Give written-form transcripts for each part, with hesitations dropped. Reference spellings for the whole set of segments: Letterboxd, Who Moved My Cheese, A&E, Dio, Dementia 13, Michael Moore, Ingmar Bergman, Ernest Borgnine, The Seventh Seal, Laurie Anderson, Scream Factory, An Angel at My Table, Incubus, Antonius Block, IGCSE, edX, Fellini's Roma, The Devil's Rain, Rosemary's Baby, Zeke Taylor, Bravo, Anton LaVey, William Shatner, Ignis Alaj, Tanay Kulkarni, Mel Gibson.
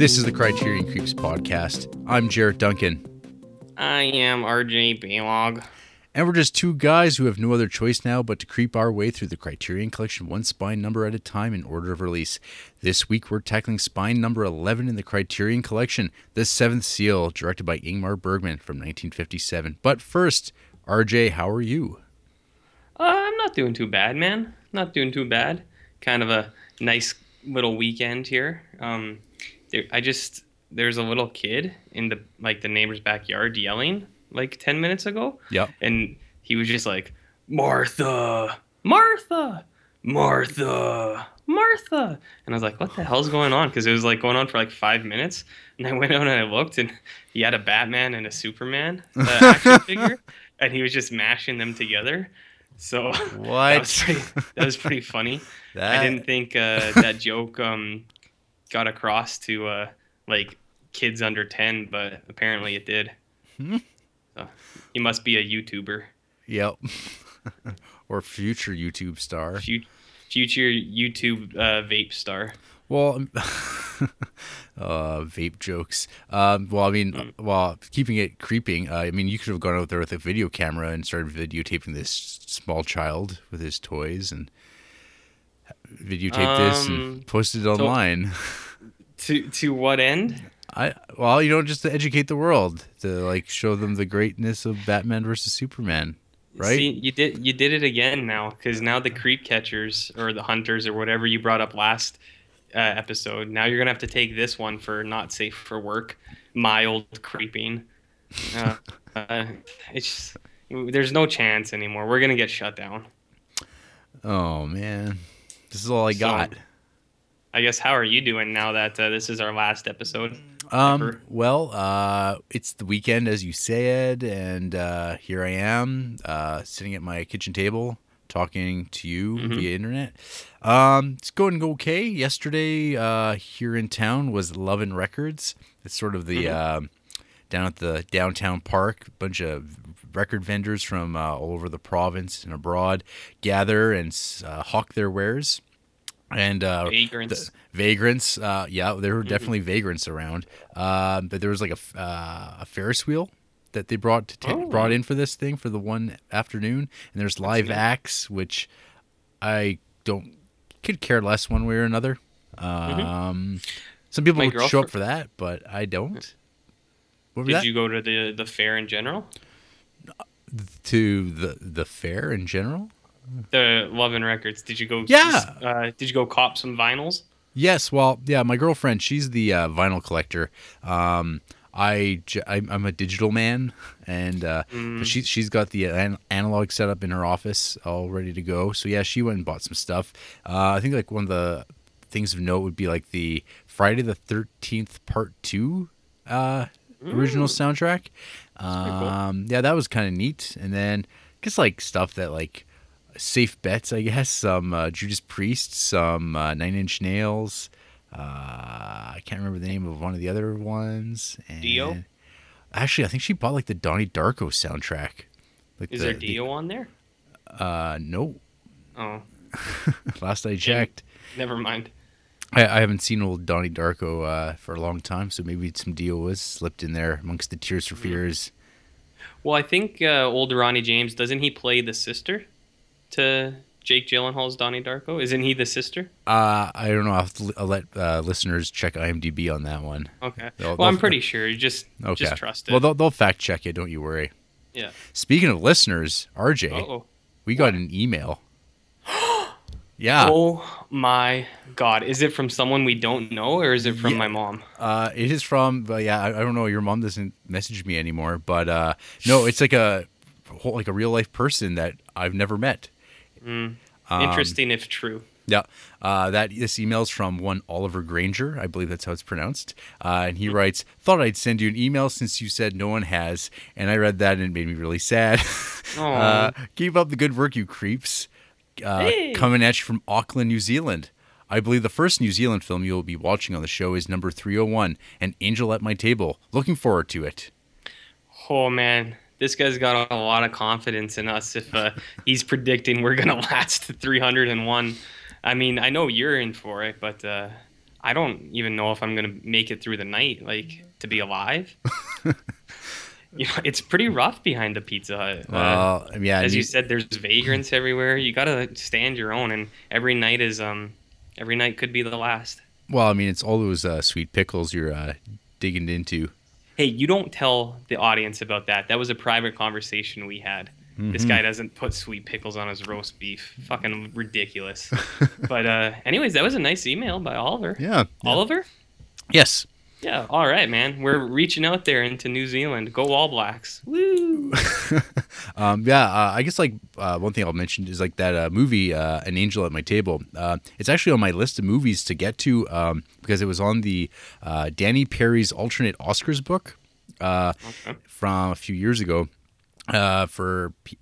This is the Criterion Creeps Podcast. I'm Jarrett Duncan. I am RJ Beelog. And we're just two guys who have no other choice now but to creep our way through the Criterion Collection one spine number at a time in order of release. This week we're tackling spine number 11 in the Criterion Collection, The Seventh Seal, directed by Ingmar Bergman from 1957. But first, RJ, how are you? I'm not doing too bad, man. Not doing too bad. Kind of a nice little weekend here. There's a little kid in the neighbor's backyard yelling like 10 minutes ago. Yeah. And he was just like, Martha, Martha, Martha, Martha. And I was like, what the hell's going on? Because it was like going on for like 5 minutes. And I went out and I looked, and he had a Batman and a Superman action figure. And he was just mashing them together. So that was pretty funny. I didn't think that joke got across to kids under 10, but apparently it did. So you must be a YouTuber. Yep. Or future YouTube star. Future YouTube vape star. Well, vape jokes. Keeping it creeping, you could have gone out there with a video camera and started videotaping this small child with his toys and videotaped this and posted it online. To what end? Just to educate the world, to show them the greatness of Batman versus Superman, right? See, you did it again now, because now the creep catchers or the hunters or whatever you brought up last episode, now you're gonna have to take this one for not safe for work, mild creeping. It's just, there's no chance anymore. We're gonna get shut down. Oh man, this is all I got. I guess, how are you doing now that this is our last episode? It's the weekend, as you said, and here I am sitting at my kitchen table talking to you via internet. It's going okay. Yesterday here in town was Love and Records. It's sort of the down at the downtown park, a bunch of record vendors from all over the province and abroad gather and hawk their wares. And vagrants. There were definitely vagrants around. But there was a Ferris wheel that they brought in for this thing for the one afternoon. And there's live acts, which I could care less one way or another. Some people would show up for that, but I don't. Did you go to the fair in general? To the fair in general? The Love and Records. Did you go? Yeah. Did you go cop some vinyls? Yes. Well, yeah. My girlfriend, she's the vinyl collector. I'm a digital man, and but she's got the analog set up in her office, all ready to go. So yeah, she went and bought some stuff. I think one of the things of note would be the Friday the 13th Part 2 original soundtrack. Cool. Yeah, that was kind of neat. And then I guess stuff that safe bets, I guess. Some Judas Priest, some Nine Inch Nails. I can't remember the name of one of the other ones. And Dio? Actually, I think she bought the Donnie Darko soundtrack. Is there Dio on there? No. Oh. Last I checked. Yeah, never mind. I haven't seen old Donnie Darko for a long time, so maybe some Dio was slipped in there amongst the Tears for Fears. Well, I think old Ronnie James, doesn't he play the sister to Jake Gyllenhaal's Donnie Darko? Isn't he the sister? I don't know. I'll let listeners check IMDb on that one. Okay. I'm pretty sure. You just trust it. Well, they'll fact check it. Don't you worry. Yeah. Speaking of listeners, RJ, we got an email. Yeah. Oh my God! Is it from someone we don't know, or is it from my mom? It is from. I don't know. Your mom doesn't message me anymore, but no, it's a real life person that I've never met. Interesting if true. Yeah. This email's from one Oliver Granger. I believe that's how it's pronounced. And he writes, "Thought I'd send you an email since you said no one has." And I read that and it made me really sad. Keep up the good work, you creeps. Coming at you from Auckland, New Zealand. I believe the first New Zealand film you'll be watching on the show is number 301, An Angel at My Table. Looking forward to it. Oh, man. This guy's got a lot of confidence in us if he's predicting we're going to last to 301. I mean, I know you're in for it, but I don't even know if I'm going to make it through the night, like, to be alive. You know, it's pretty rough behind the Pizza Hut. Yeah. As you said, there's vagrants everywhere. You got to stand your own, and every night could be the last. Well, I mean, it's all those sweet pickles you're digging into. Hey, you don't tell the audience about that. That was a private conversation we had. Mm-hmm. This guy doesn't put sweet pickles on his roast beef. Fucking ridiculous. But anyways, that was a nice email by Oliver. Yeah. Oliver? Yes. Yeah, all right, man. We're reaching out there into New Zealand. Go Wall Blacks. Woo! I guess one thing I'll mention is like that movie, An Angel at My Table. It's actually on my list of movies to get to because it was on the Danny Perry's alternate Oscars book from a few years ago. I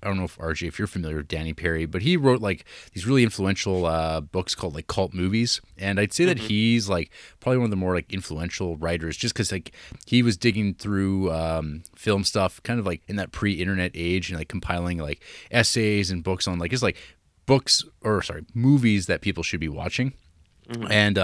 don't know if RJ, if you're familiar with Danny Perry, but he wrote like these really influential books called like Cult Movies, and I'd say that he's like probably one of the more like influential writers, just because like he was digging through film stuff, kind of like in that pre-internet age, and like compiling like essays and books on like just like movies that people should be watching. Mm-hmm. And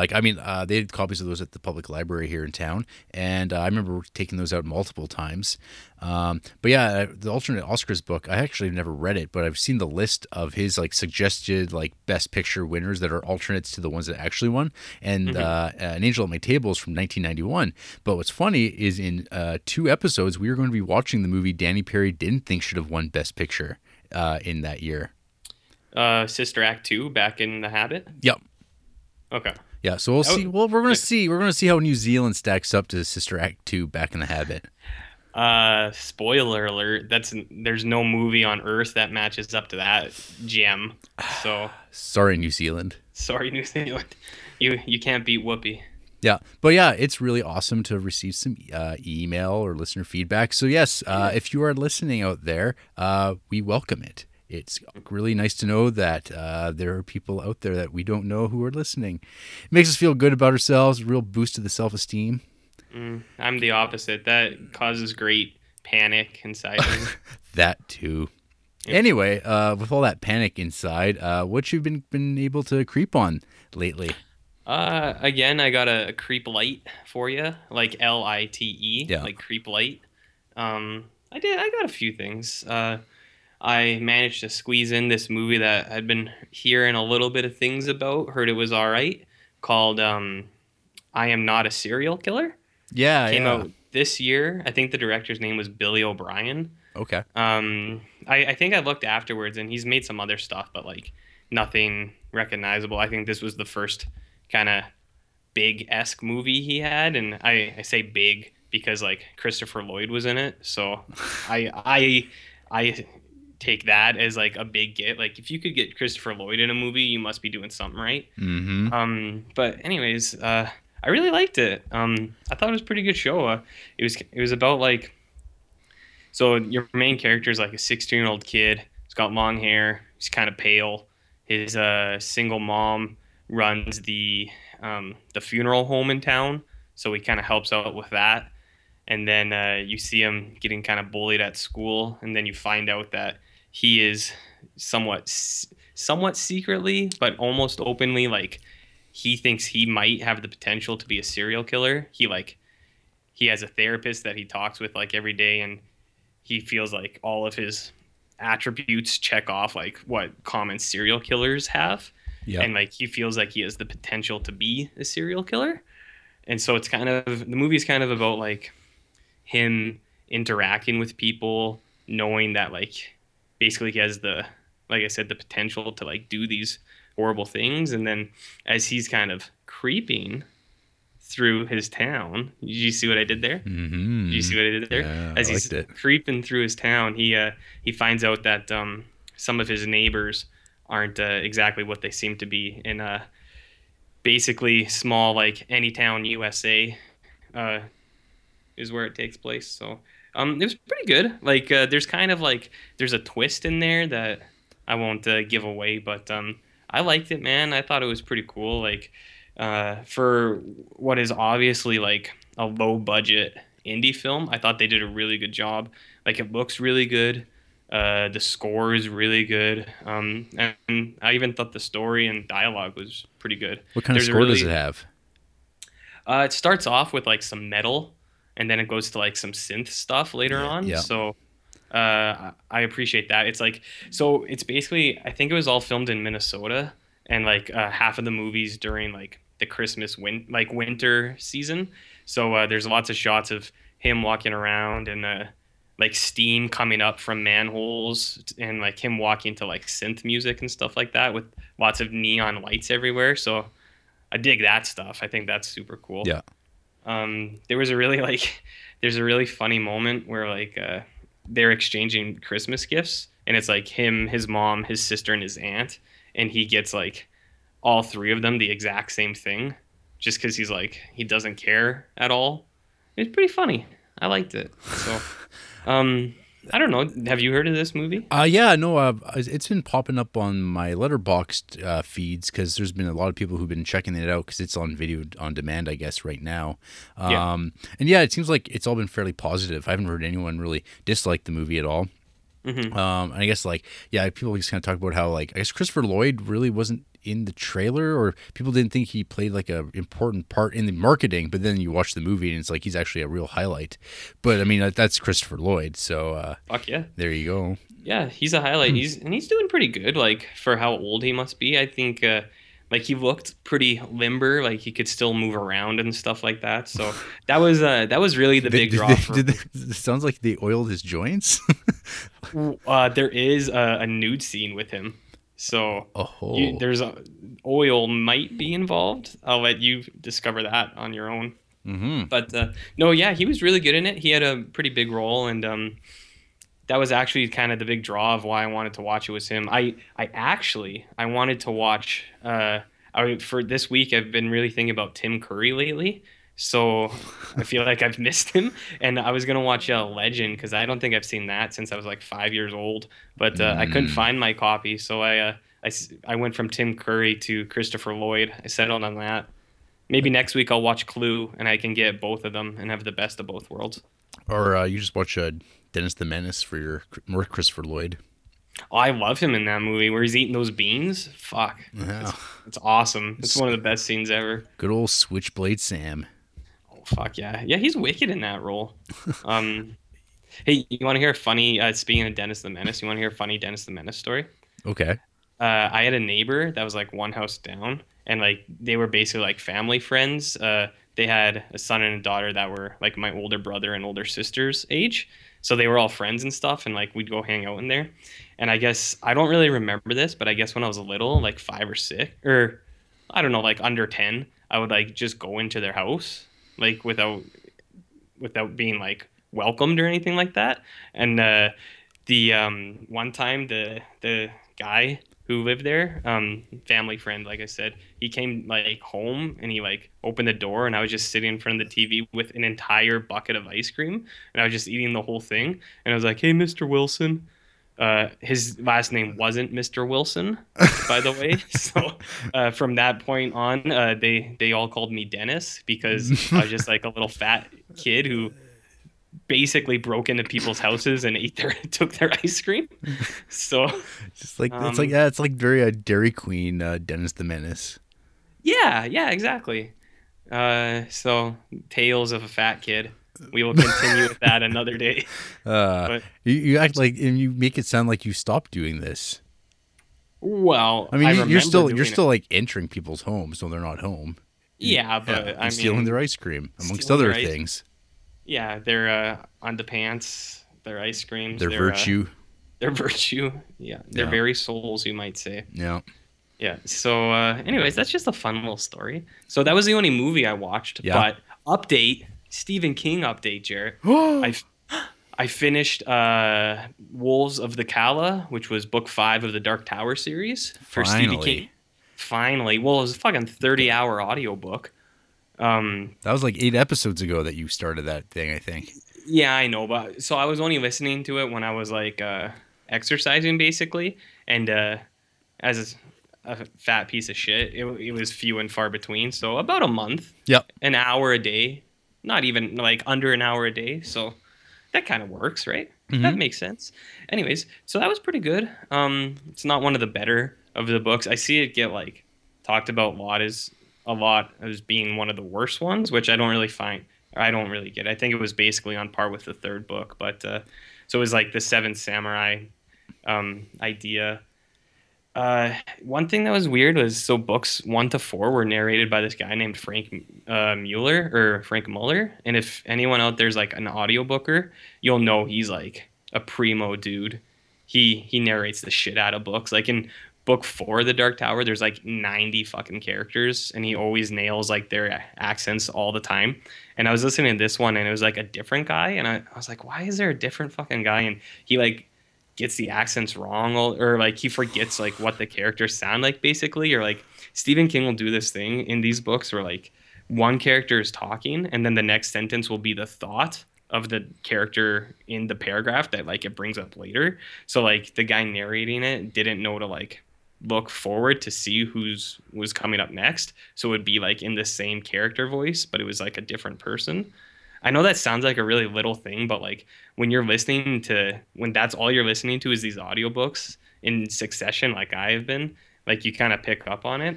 they had copies of those at the public library here in town, and I remember taking those out multiple times. But yeah, the alternate Oscars book, I actually never read it, but I've seen the list of his like suggested like best picture winners that are alternates to the ones that actually won. And An Angel at My Table is from 1991. But what's funny is in 2 episodes we are going to be watching the movie Danny Perry didn't think should have won Best Picture in that year. Sister Act 2: Back in the Habit. Yep. Okay. Yeah, so we'll see. Well, we're gonna see how New Zealand stacks up to Sister Act 2: Back in the Habit. Spoiler alert! There's no movie on Earth that matches up to that gem. So sorry, New Zealand. You can't beat Whoopi. Yeah, but yeah, it's really awesome to receive some email or listener feedback. So yes, if you are listening out there, we welcome it. It's really nice to know that there are people out there that we don't know who are listening. It makes us feel good about ourselves, a real boost to the self-esteem. I'm the opposite. That causes great panic inside. That too. Yeah. Anyway, with all that panic inside, what you've been able to creep on lately? Again, I got a creep light for you, like LITE, yeah. Like creep light. I got a few things. I managed to squeeze in this movie that I'd been hearing a little bit of things about, heard it was all right, called I Am Not a Serial Killer. Yeah, Came out this year. I think the director's name was Billy O'Brien. Okay. I think I looked afterwards, and he's made some other stuff, but like nothing recognizable. I think this was the first kind of big-esque movie he had, and I say big because like Christopher Lloyd was in it, so I take that as like a big get. Like if you could get Christopher Lloyd in a movie, you must be doing something right. Mm-hmm. But anyways, I really liked it. I thought it was a pretty good show. It was about like, so your main character is like a 16-year-old kid. He's got long hair. He's kind of pale. His single mom runs the funeral home in town, so he kind of helps out with that. And then you see him getting kind of bullied at school, and then you find out that he is somewhat secretly, but almost openly, like he thinks he might have the potential to be a serial killer. He has a therapist that he talks with like every day, and he feels like all of his attributes check off like what common serial killers have. Yeah. And like he feels like he has the potential to be a serial killer. And so it's kind of, the movie's kind of about like him interacting with people, knowing that like basically he has the, like I said, the potential to like do these horrible things. And then as he's kind of creeping through his town, did you see what I did there? Mm-hmm. Did you see what I did there? Yeah, as he's creeping through his town, he finds out that some of his neighbors aren't exactly what they seem to be, in basically small like Anytown, USA is where it takes place. So it was pretty good. Like there's kind of like there's a twist in there that I won't give away, but I liked it, man. I thought it was pretty cool, like for what is obviously like a low budget indie film. I thought they did a really good job. Like it looks really good. The score is really good. And I even thought the story and dialogue was pretty good. What kind of score does it have? It starts off with like some metal, and then it goes to like some synth stuff later on. Yeah. So I appreciate that. It's like, so it's basically, I think it was all filmed in Minnesota, and like half of the movies during like the Christmas winter season. So there's lots of shots of him walking around and like steam coming up from manholes, and like him walking to like synth music and stuff like that, with lots of neon lights everywhere. So I dig that stuff. I think that's super cool. Yeah. There's a really funny moment where like they're exchanging Christmas gifts, and it's like him, his mom, his sister, and his aunt, and he gets like all three of them the exact same thing, just because he's like, he doesn't care at all. It's pretty funny. I liked it. So I don't know. Have you heard of this movie? It's been popping up on my Letterboxd feeds, because there's been a lot of people who've been checking it out, because it's on video on demand, I guess, right now. And yeah, it seems like it's all been fairly positive. I haven't heard anyone really dislike the movie at all. Mm-hmm. And I guess like, yeah, people just kind of talk about how like, I guess Christopher Lloyd really wasn't in the trailer, or people didn't think he played like a important part in the marketing, but then you watch the movie and it's like, he's actually a real highlight. But I mean, that's Christopher Lloyd. So, fuck yeah. There you go. Yeah. He's a highlight. He's doing pretty good. Like for how old he must be, I think, like he looked pretty limber, like he could still move around and stuff like that. So that was really the big draw. It sounds like they oiled his joints. There is a nude scene with him, so oil might be involved. I'll let you discover that on your own. Mm-hmm. But no, yeah, he was really good in it. He had a pretty big role, and that was actually kind of the big draw of why I wanted to watch it, was him. I wanted to watch, for this week, I've been really thinking about Tim Curry lately. So I feel like I've missed him, and I was going to watch Legend, because I don't think I've seen that since I was like 5 years old, but I couldn't find my copy. So I went from Tim Curry to Christopher Lloyd. I settled on that. Maybe next week I'll watch Clue, and I can get both of them and have the best of both worlds. Or you just watch Dennis the Menace for your more Christopher Lloyd. Oh, I love him in that movie where he's eating those beans. Fuck. Yeah. It's awesome. It's one of the best scenes ever. Good old Switchblade Sam. Oh, fuck yeah. Yeah, he's wicked in that role. Hey, you want to hear a funny, speaking of Dennis the Menace, you want to hear a funny Dennis the Menace story? Okay. I had a neighbor that was like one house down, and like they were basically like family friends. They had a son and a daughter that were like my older brother and older sister's age. So they were all friends and stuff, and like we'd go hang out in there. And I guess, I don't really remember this, but I guess when I was little, like 5 or 6, or I don't know, like under 10, I would like just go into their house, like without being like welcomed or anything like that. And the one time the guy who lived there, family friend, like I said, he came like home, and he like opened the door, and I was just sitting in front of the TV with an entire bucket of ice cream, and I was just eating the whole thing. And I was like, hey, Mr. Wilson. His last name wasn't Mr. Wilson, by the way. So from that point on, they all called me Dennis, because I was just like a little fat kid who basically broke into people's houses and took their ice cream. So just like it's like very Dairy Queen Dennis the Menace. Yeah, exactly. So tales of a fat kid. We will continue with that another day. But you act like, and you make it sound like you stopped doing this. Well, I mean, you're still like entering people's homes when they're not home. Yeah, but I mean, stealing their ice cream, amongst other things. Yeah, their underpants, their ice cream, their virtue. Their virtue, yeah. Their very souls, you might say. Yeah. Yeah, so anyways, that's just a fun little story. So that was the only movie I watched, but update, Stephen King update, Jarrett. I finished Wolves of the Kala, which was book 5 of the Dark Tower series for Stephen King. Finally. Well, it was a fucking 30-hour audiobook. That was like 8 episodes ago that you started that thing, I think. Yeah, I know, but so I was only listening to it when I was like exercising, basically, and as a fat piece of shit, it was few and far between. So about a month. Yep. An hour a day, not even like under an hour a day. So that kind of works, right? Mm-hmm. That makes sense. Anyways, so that was pretty good. It's not one of the better of the books. I see it get like talked about a lot as a lot as being one of the worst ones, which I don't really get. I think it was basically on par with the third book, but so it was like the Seventh Samurai idea. One thing that was weird was, so books 1 to 4 were narrated by this guy named Frank Muller. And if anyone out there's like an audiobooker, you'll know he's like a primo dude. He narrates the shit out of books. Like in book 4, The Dark Tower, there's like 90 fucking characters, and he always nails like their accents all the time. And I was listening to this one, and it was like a different guy, and I was like, why is there a different fucking guy? And he like gets the accents wrong, or like he forgets like what the characters sound like, basically. Or like Stephen King will do this thing in these books where like one character is talking, and then the next sentence will be the thought of the character in the paragraph that like it brings up later. So like the guy narrating it didn't know to like look forward to see was coming up next, so it would be like in the same character voice, but it was like a different person. I know that sounds like a really little thing, but like when that's all you're listening to is these audiobooks in succession, like I have been, like you kind of pick up on it.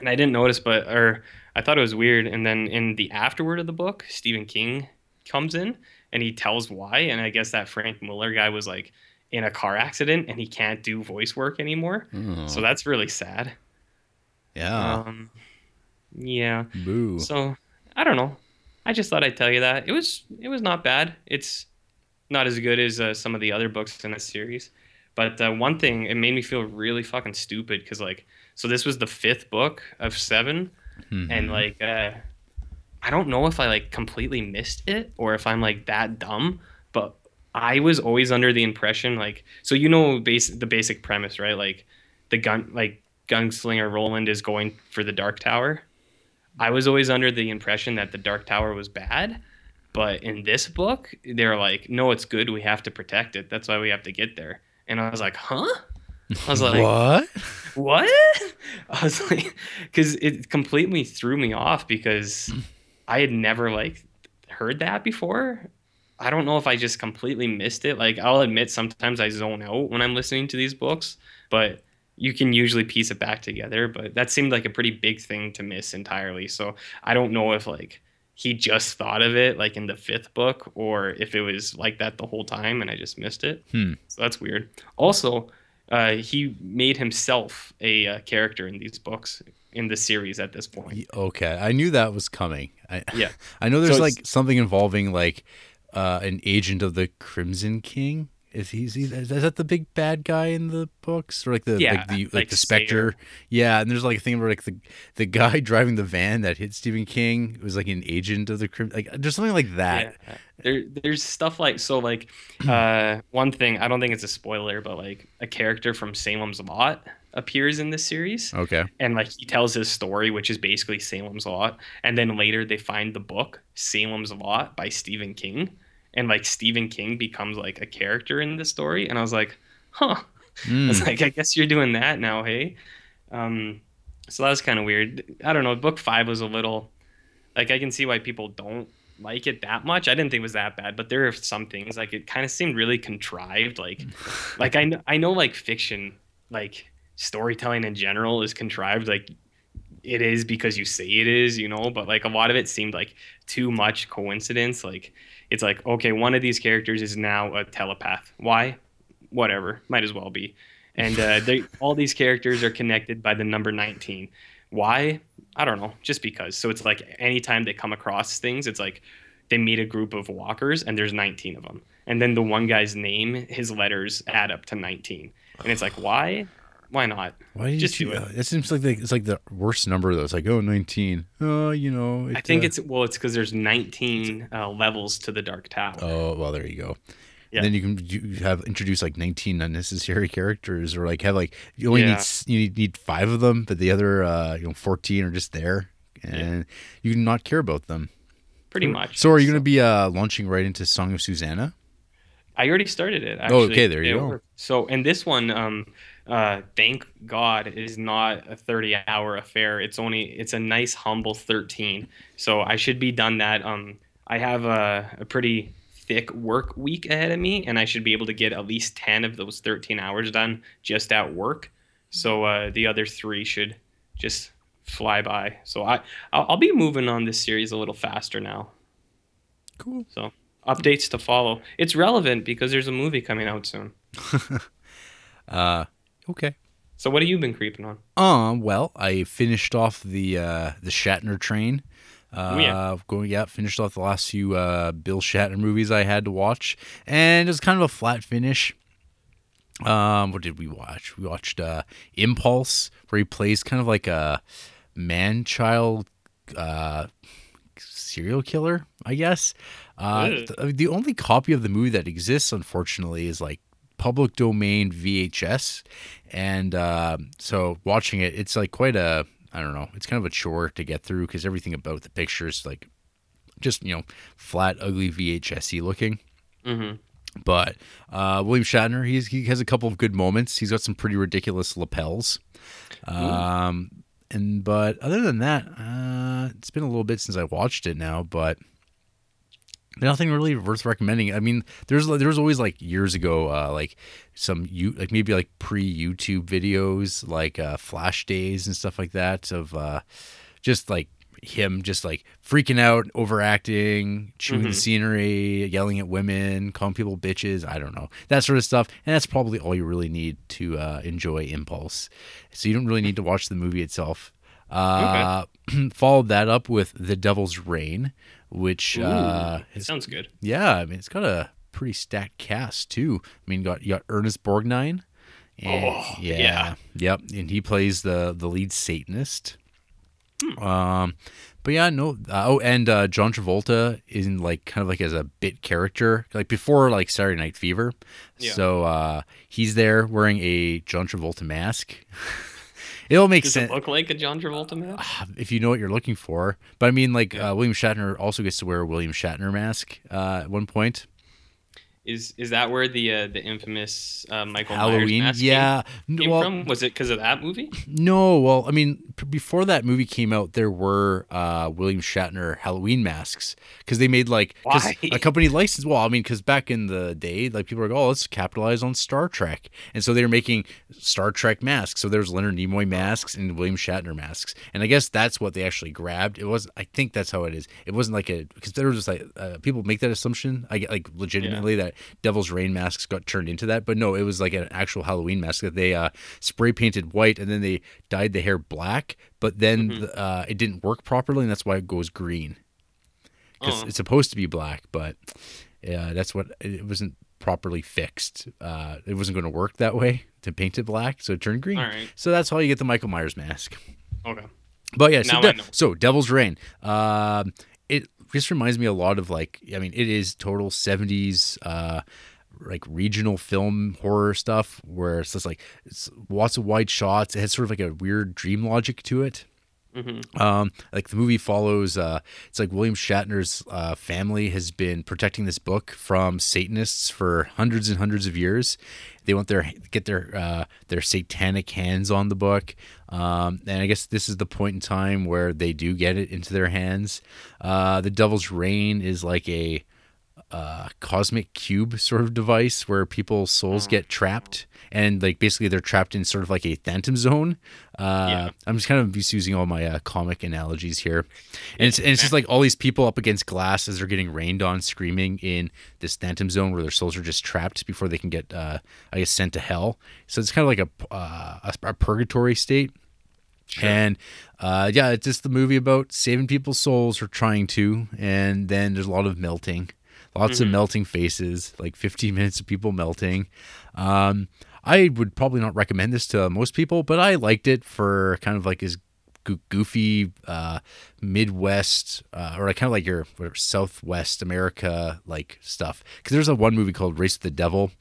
And I didn't notice, or I thought it was weird. And then in the afterword of the book, Stephen King comes in and he tells why. And I guess that Frank Muller guy was like in a car accident and he can't do voice work anymore. Mm. So that's really sad. Yeah. Yeah. Boo. So I don't know. I just thought I'd tell you that. It was not bad. It's not as good as some of the other books in this series. But one thing, it made me feel really fucking stupid because, like, so this was the 5th book of 7. Mm-hmm. And, like, I don't know if I, like, completely missed it or if I'm, like, that dumb. But I was always under the impression, like, so you know the basic premise, right? Like, gunslinger Roland is going for the Dark Tower. I was always under the impression that the Dark Tower was bad, but in this book, they're like, no, it's good. We have to protect it. That's why we have to get there. And I was like, huh? I was like, what? I was like, because it completely threw me off because I had never like heard that before. I don't know if I just completely missed it. Like, I'll admit sometimes I zone out when I'm listening to these books, but you can usually piece it back together, but that seemed like a pretty big thing to miss entirely. So I don't know if like he just thought of it like in the 5th book or if it was like that the whole time and I just missed it. So that's weird. Also, he made himself a character in these books in the series at this point. Okay. I knew that was coming. Yeah. I know there's like something involving like an agent of the Crimson King. Is that the big bad guy in the books, or like the Spectre? Yeah, and there's like a thing where like the guy driving the van that hit Stephen King was like an agent of the like. There's something like that. Yeah. There's stuff like so like one thing, I don't think it's a spoiler, but like a character from Salem's Lot appears in this series. Okay, and like he tells his story, which is basically Salem's Lot, and then later they find the book Salem's Lot by Stephen King. And like Stephen King becomes like a character in the story. And I was like, huh. I was like, I guess you're doing that now, hey? So that was kind of weird. I don't know. Book 5 was a little, like, I can see why people don't like it that much. I didn't think it was that bad, but there are some things, like, it kind of seemed really contrived. Like I know like fiction, like storytelling in general is contrived. Like, it is because you say it is, you know, but like a lot of it seemed like too much coincidence. Like, it's like, okay, one of these characters is now a telepath. Why? Whatever. Might as well be. And all these characters are connected by the number 19. Why? I don't know. Just because. So it's like anytime they come across things, it's like they meet a group of walkers and there's 19 of them. And then the one guy's name, his letters add up to 19. And it's like, why? Why not? Why did just you do it? It seems like it's like the worst number though. It's like, oh, 19. Oh, you know. I think it's because there's 19 levels to the Dark Tower. Oh, well, there you go. Yeah. And then you introduce like 19 unnecessary characters, or like have like you only need 5 of them, but the other 14 are just there, and you do not care about them. Pretty much. So are you going to be launching right into Song of Susanna? I already started it. Actually. Oh, okay. There you go. So, and this one, thank God, is not a 30-hour affair. It's a nice, humble 13. So I should be done that. I have a pretty thick work week ahead of me, and I should be able to get at least 10 of those 13 hours done just at work. So the other 3 should just fly by. So I'll be moving on this series a little faster now. Cool. So updates to follow. It's relevant because there's a movie coming out soon. Okay. So what have you been creeping on? Well, I finished off the Shatner train. Finished off the last few Bill Shatner movies I had to watch, and it was kind of a flat finish. What did we watch? We watched Impulse, where he plays kind of like a man-child serial killer, I guess. The only copy of the movie that exists, unfortunately, is like public domain VHS, and so watching it, it's like quite a... I don't know. It's kind of a chore to get through because everything about the picture is like just, flat, ugly, VHS-y looking. Mm-hmm. But William Shatner, he has a couple of good moments. He's got some pretty ridiculous lapels. But other than that, it's been a little bit since I watched it now, but nothing really worth recommending. I mean, there's always like years ago, pre-YouTube videos, Flash Days and stuff like that of him just like freaking out, overacting, chewing the scenery, yelling at women, calling people bitches. I don't know, that sort of stuff. And that's probably all you really need to enjoy Impulse. So you don't really need to watch the movie itself. Followed that up with The Devil's Rain, which sounds good. Yeah, I mean, it's got a pretty stacked cast too. I mean, you got Ernest Borgnine. And he plays the lead Satanist. And John Travolta is in as a bit character, before Saturday Night Fever. Yeah. So he's there wearing a John Travolta mask. It'll make sense. Does it look like a John Travolta mask? If you know what you're looking for. But I mean, William Shatner also gets to wear a William Shatner mask at one point. Is that where the infamous Michael Halloween Myers mask came from? Was it because of that movie? No. Well, I mean, before that movie came out, there were William Shatner Halloween masks because they made a company license. Well, I mean, because back in the day, people were like, oh, let's capitalize on Star Trek, and so they were making Star Trek masks. So there's Leonard Nimoy masks and William Shatner masks, and I guess that's what they actually grabbed. It was, I think, that's how it is. It wasn't because they were just people make that assumption. I legitimately that Devil's Rain masks got turned into that, but no, it was an actual Halloween mask that they spray painted white and then they dyed the hair black, but then it didn't work properly, and that's why it goes green, because it's supposed to be black, but that's what it wasn't properly fixed. It wasn't going to work that way to paint it black, so it turned green. All right. So that's how you get the Michael Myers mask. Okay, but yeah, so Devil's Rain. Just reminds me a lot of it is total 70s regional film horror stuff where it's just it's lots of wide shots. It has sort of a weird dream logic to it. Mm-hmm. The movie follows William Shatner's family has been protecting this book from Satanists for hundreds and hundreds of years. They want their satanic hands on the book, and I guess this is the point in time where they do get it into their hands. The Devil's Rain is like a cosmic cube sort of device where people's souls get trapped, and basically they're trapped in sort of a phantom zone. I'm just kind of using all my comic analogies here, and it's just all these people up against glass as they're getting rained on, screaming in this phantom zone where their souls are just trapped before they can get sent to hell. So it's kind of a purgatory state. Sure. And it's just the movie about saving people's souls, or trying to, and then there's a lot of melting. Lots of melting faces, 15 minutes of people melting. I would probably not recommend this to most people, but I liked it for kind of his goofy Midwest your Southwest America stuff. Because there's one movie called Race with the Devil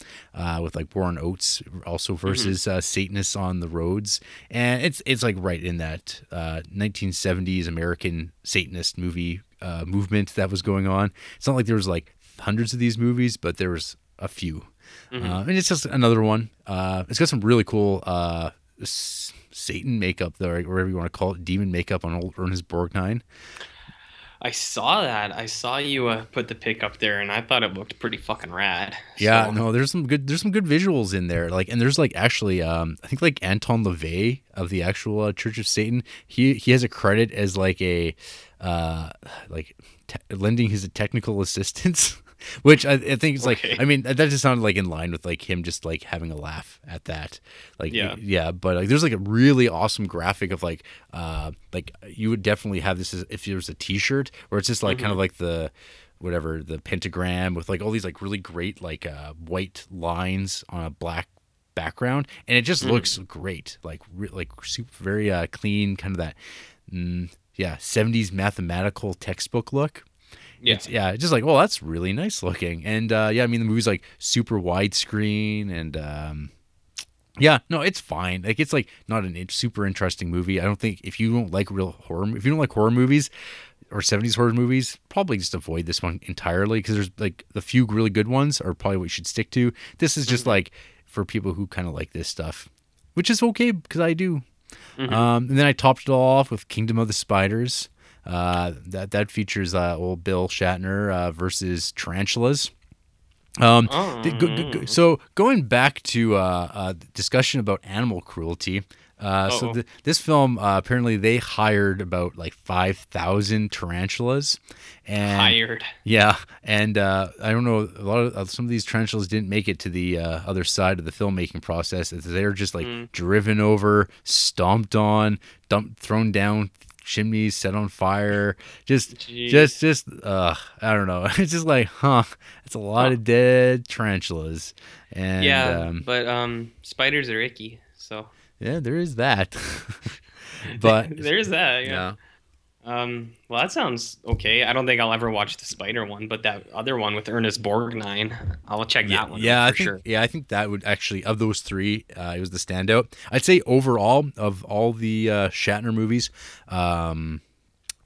with Warren Oates also versus Satanists on the roads, and it's right in that 1970s American Satanist movie movement that was going on. It's not there was hundreds of these movies, but there was a few. And it's just another one. It's got some really cool Satan makeup, or whatever you want to call it, demon makeup on old Ernest Borgnine. I saw that. I saw you put the pic up there, and I thought it looked pretty fucking rad. Yeah, so. No, there's some good visuals in there. Like, and there's like actually, I think like Anton LaVey of the actual Church of Satan. He has a credit as like a, lending his technical assistance, which I think it's okay. Like, I mean, that just sounded like in line with like him just like having a laugh at that. Like, yeah. But like, there's like a really awesome graphic of like you would definitely have this as, if there was a t-shirt where it's just like kind of like the, whatever, the pentagram with like all these like really great, like white lines on a black background. And it just looks great. Like super, very clean, kind of that, 70s mathematical textbook look. Yeah. It's just like, oh, that's really nice looking. And I mean, the movie's like super widescreen and no, it's fine. Like, it's like not an super interesting movie. I don't think if you don't like horror movies or 70s horror movies, probably just avoid this one entirely, because there's like the few really good ones are probably what you should stick to. This is just like for people who kind of like this stuff, which is okay because I do. Mm-hmm. And then I topped it all off with Kingdom of the Spiders. That features old Bill Shatner versus tarantulas. So going back to the discussion about animal cruelty. So this film, apparently they hired about like 5,000 tarantulas. Yeah. And I don't know, some of these tarantulas didn't make it to the other side of the filmmaking process. They're just like driven over, stomped on, dumped, thrown down chimneys, set on fire, just I don't know. It's just like, it's a lot of dead tarantulas. And but spiders are icky, so yeah, there is that. But there's that. Yeah. Well, that sounds okay. I don't think I'll ever watch the spider one, but that other one with Ernest Borgnine, I'll check that one. Yeah, I think, sure. Yeah, I think that would actually, of those three, it was the standout. I'd say overall of all the Shatner movies, The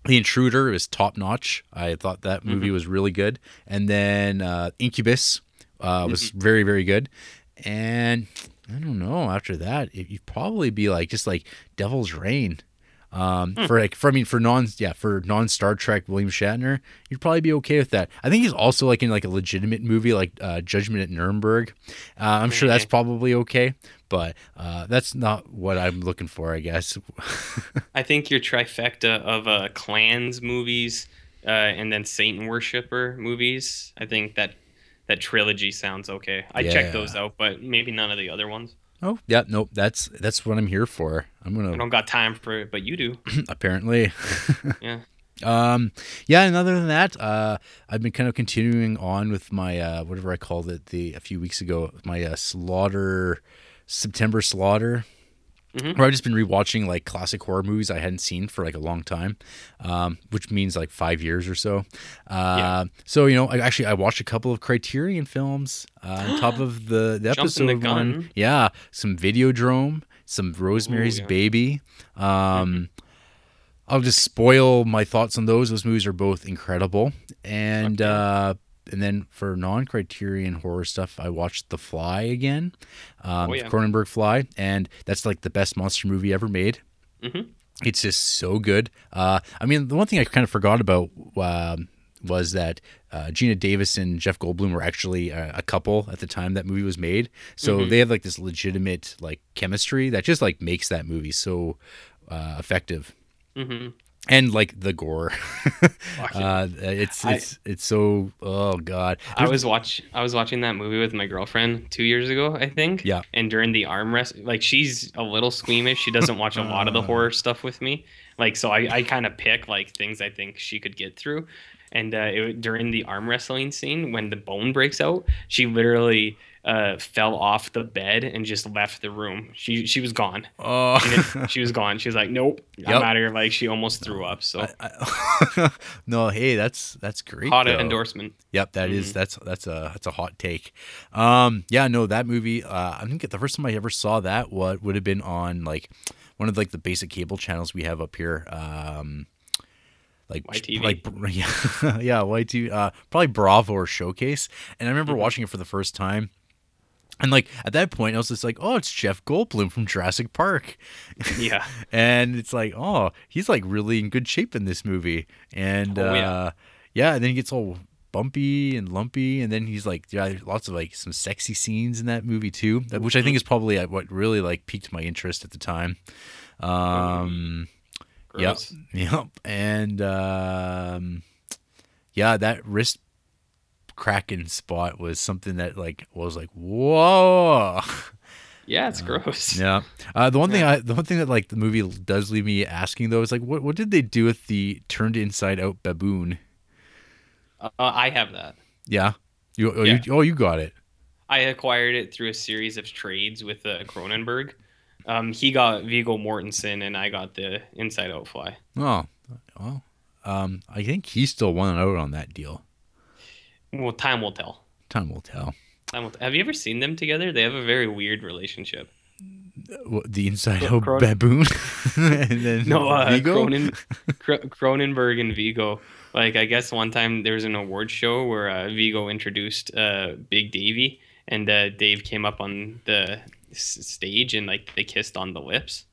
Intruder is top notch. I thought that movie was really good, and then Incubus was very, very good, and I don't know. After that, you'd probably be like just like Devil's Rain. For non Star Trek William Shatner, you'd probably be okay with that. I think he's also like in like a legitimate movie like Judgment at Nuremberg. I'm sure that's probably okay, but that's not what I'm looking for, I guess. I think your trifecta of clans movies and then Satan worshiper movies. I think that trilogy sounds okay. I checked those out, but maybe none of the other ones. Oh yeah, nope. That's what I'm here for. I don't got time for it, but you do. Apparently. Yeah. And other than that, I've been kind of continuing on with my whatever I called it a few weeks ago, my September Slaughter. Mm-hmm. Where I've just been rewatching like classic horror movies I hadn't seen for like a long time, which means like 5 years or so. So, I watched a couple of Criterion films on top of the episode the one. Yeah, some Videodrome, some Rosemary's Baby. I'll just spoil my thoughts on those. Those movies are both incredible. And and then for non-Criterion horror stuff, I watched The Fly again, Cronenberg Fly, and that's like the best monster movie ever made. Mm-hmm. It's just so good. I mean, the one thing I kind of forgot about was that Gina Davis and Jeff Goldblum were actually a couple at the time that movie was made. So they have like this legitimate like chemistry that just like makes that movie so effective. Mm-hmm. And like the gore, it's so, oh god. I was watching that movie with my girlfriend 2 years ago, I think. Yeah. And during the arm wrestle, like she's a little squeamish. She doesn't watch a lot of the horror stuff with me. Like, so I kind of pick like things I think she could get through. And during the arm wrestling scene, when the bone breaks out, she literally fell off the bed and just left the room. She was gone. Oh, she was gone. She was like, nope, I'm out of here. Like she almost threw up. So no, hey, that's great. Hot endorsement. Yep, that is that's a hot take. That movie. I think the first time I ever saw that, what would have been on like one of like the basic cable channels we have up here. Like YTV, YTV, probably Bravo or Showcase. And I remember watching it for the first time, And, like, at that point, I was just like, oh, it's Jeff Goldblum from Jurassic Park. Yeah. And it's like, oh, he's, like, really in good shape in this movie. And, yeah, and then he gets all bumpy and lumpy. And then he's, like, yeah, lots of, like, some sexy scenes in that movie, too, which I think is probably what really, like, piqued my interest at the time. Gross. Yep. And, yeah, that wrist cracking spot was something that like was like whoa, yeah, it's gross. Yeah, the one thing that like the movie does leave me asking though is like what did they do with the turned inside out baboon? I have that. Yeah, you got it. I acquired it through a series of trades with Cronenberg. He got Viggo Mortensen and I got the inside out fly. Oh, well, I think he still won out on that deal. Well, time will tell. Have you ever seen them together? They have a very weird relationship. What, the inside out baboon? And then no, Viggo? Cronenberg and Viggo. Like, I guess one time there was an award show where Viggo introduced Big Davey, and Dave came up on the stage and, like, they kissed on the lips.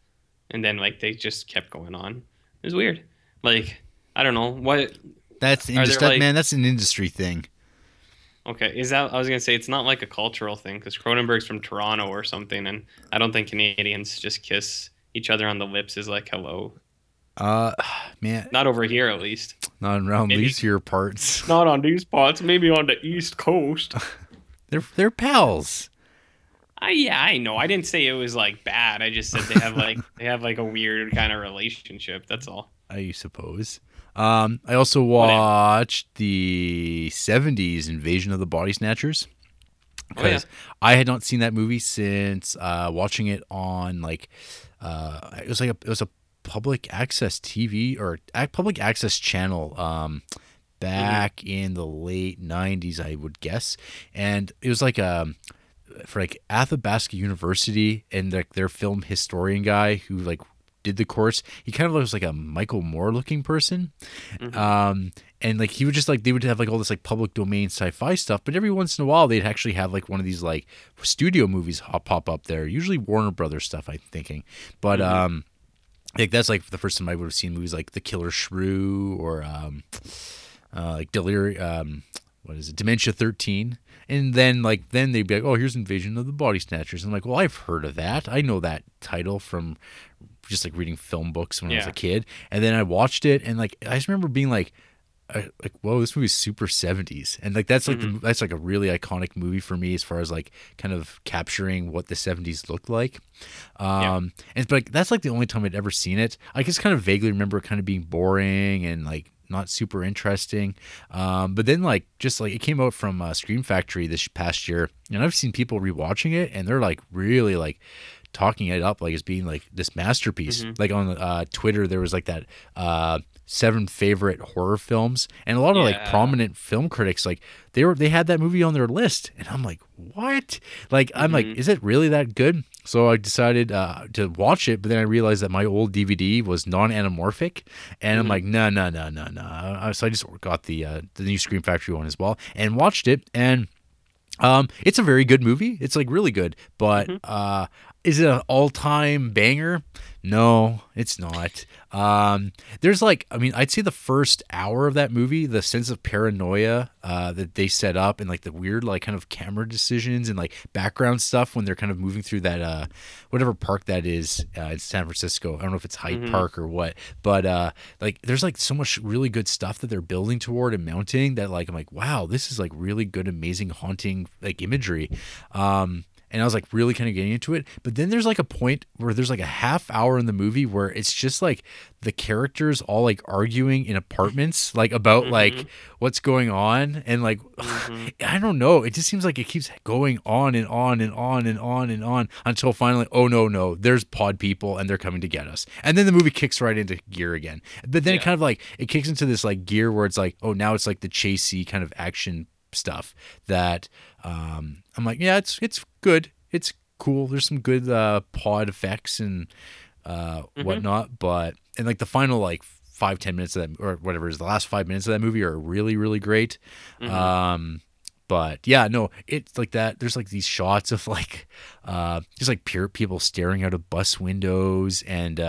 And then, like, they just kept going on. It was weird. Like, I don't know. That's an industry thing. Okay, I was gonna say it's not like a cultural thing because Cronenberg's from Toronto or something, and I don't think Canadians just kiss each other on the lips is like hello. Man, not over here at least. Not around these here parts. Not on these parts. Maybe on the East Coast. They're pals. I know. I didn't say it was like bad. I just said they have like a weird kind of relationship. That's all. I suppose. I also watched the 70s Invasion of the Body Snatchers because I had not seen that movie since watching it on it was a public access TV or public access channel back in the late 90s, I would guess, and it was like for like Athabasca University and like their film historian guy who like did the course. He kind of looks like a Michael Moore looking person. Mm-hmm. And like he would just like they would have like all this like public domain sci-fi stuff, but every once in a while they'd actually have like one of these like studio movies pop up there, usually Warner Brothers stuff, I'm thinking. But like that's like the first time I would have seen movies like The Killer Shrew or like Delirium, what is it, Dementia 13. And then they'd be like, oh, here's Invasion of the Body Snatchers. And I'm like, well, I've heard of that. I know that title from just like reading film books when I was a kid. And then I watched it and like I just remember being like whoa, this movie's super 70s. And like that's like that's like a really iconic movie for me as far as like kind of capturing what the 70s looked like. And but like, that's like the only time I'd ever seen it. I just kind of vaguely remember it kind of being boring and like not super interesting, but then like just like it came out from Scream Factory this past year, and I've seen people rewatching it and they're like really like talking it up like as being like this masterpiece. Like on Twitter there was like that 7 favorite horror films, and a lot of like prominent film critics like they had that movie on their list, and I'm like what, like I'm like is it really that good? So I decided to watch it, but then I realized that my old DVD was non-anamorphic, and I'm like no, so I just got the new Scream Factory one as well and watched it, and it's a very good movie. It's like really good, but is it an all-time banger? No, it's not. There's like, I mean, I'd say the first hour of that movie, the sense of paranoia that they set up, and like the weird like kind of camera decisions and like background stuff when they're kind of moving through that whatever park that is in San Francisco. I don't know if it's Hyde Park or what, but like there's like so much really good stuff that they're building toward and mounting that like I'm like wow, this is like really good, amazing, haunting like imagery. And I was like really kind of getting into it. But then there's like a point where there's like a half hour in the movie where it's just like the characters all like arguing in apartments, like about like what's going on. And like, I don't know. It just seems like it keeps going on and on and on and on and on until finally, oh no, there's pod people and they're coming to get us. And then the movie kicks right into gear again. But then it kind of like, it kicks into this like gear where it's like, oh, now it's like the chasey kind of action stuff that I'm like, yeah, it's good, it's cool, there's some good pod effects and whatnot, but and like the final like 5-10 minutes of that, or whatever is the last 5 minutes of that movie are really really great. But yeah, no, it's like that. There's like these shots of like just like pure people staring out of bus windows, and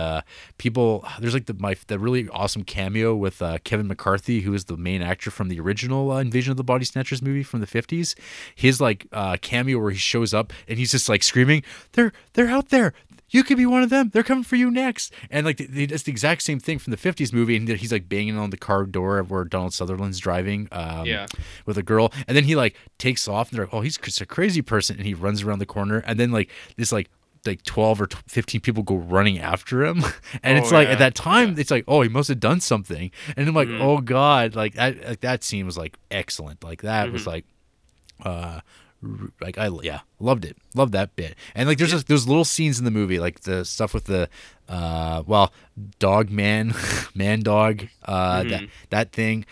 people. There's like the really awesome cameo with Kevin McCarthy, who is the main actor from the original Invasion of the Body Snatchers movie from the 50s. His like cameo where he shows up and he's just like screaming, "They're out there! You could be one of them. They're coming for you next." And like it's the exact same thing from the 50s movie. And he's like banging on the car door of where Donald Sutherland's driving with a girl. And then he like takes off and they're like, "Oh, he's just a crazy person." And he runs around the corner. And then like this like 12 or 15 people go running after him. And it's like at that time, it's like, "Oh, he must have done something." And I'm like, oh God, like that scene was like excellent. Like that was I loved it. Loved that bit. And like, there's just those little scenes in the movie, like the stuff with the, dog man dog, that thing.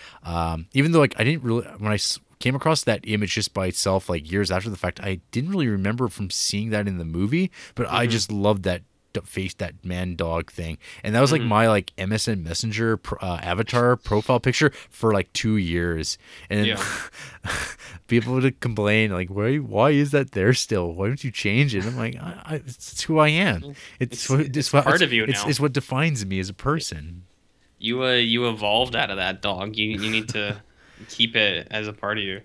Even though like I didn't really, when I came across that image just by itself, like years after the fact, I didn't really remember from seeing that in the movie, but I just loved that face, that man dog thing. And that was like my like MSN Messenger avatar profile picture for like 2 years. And people would complain like, why is that there still? Why don't you change it? I'm like, it's who I am. It's what defines me as a person. You evolved out of that dog. You need to keep it as a part of you.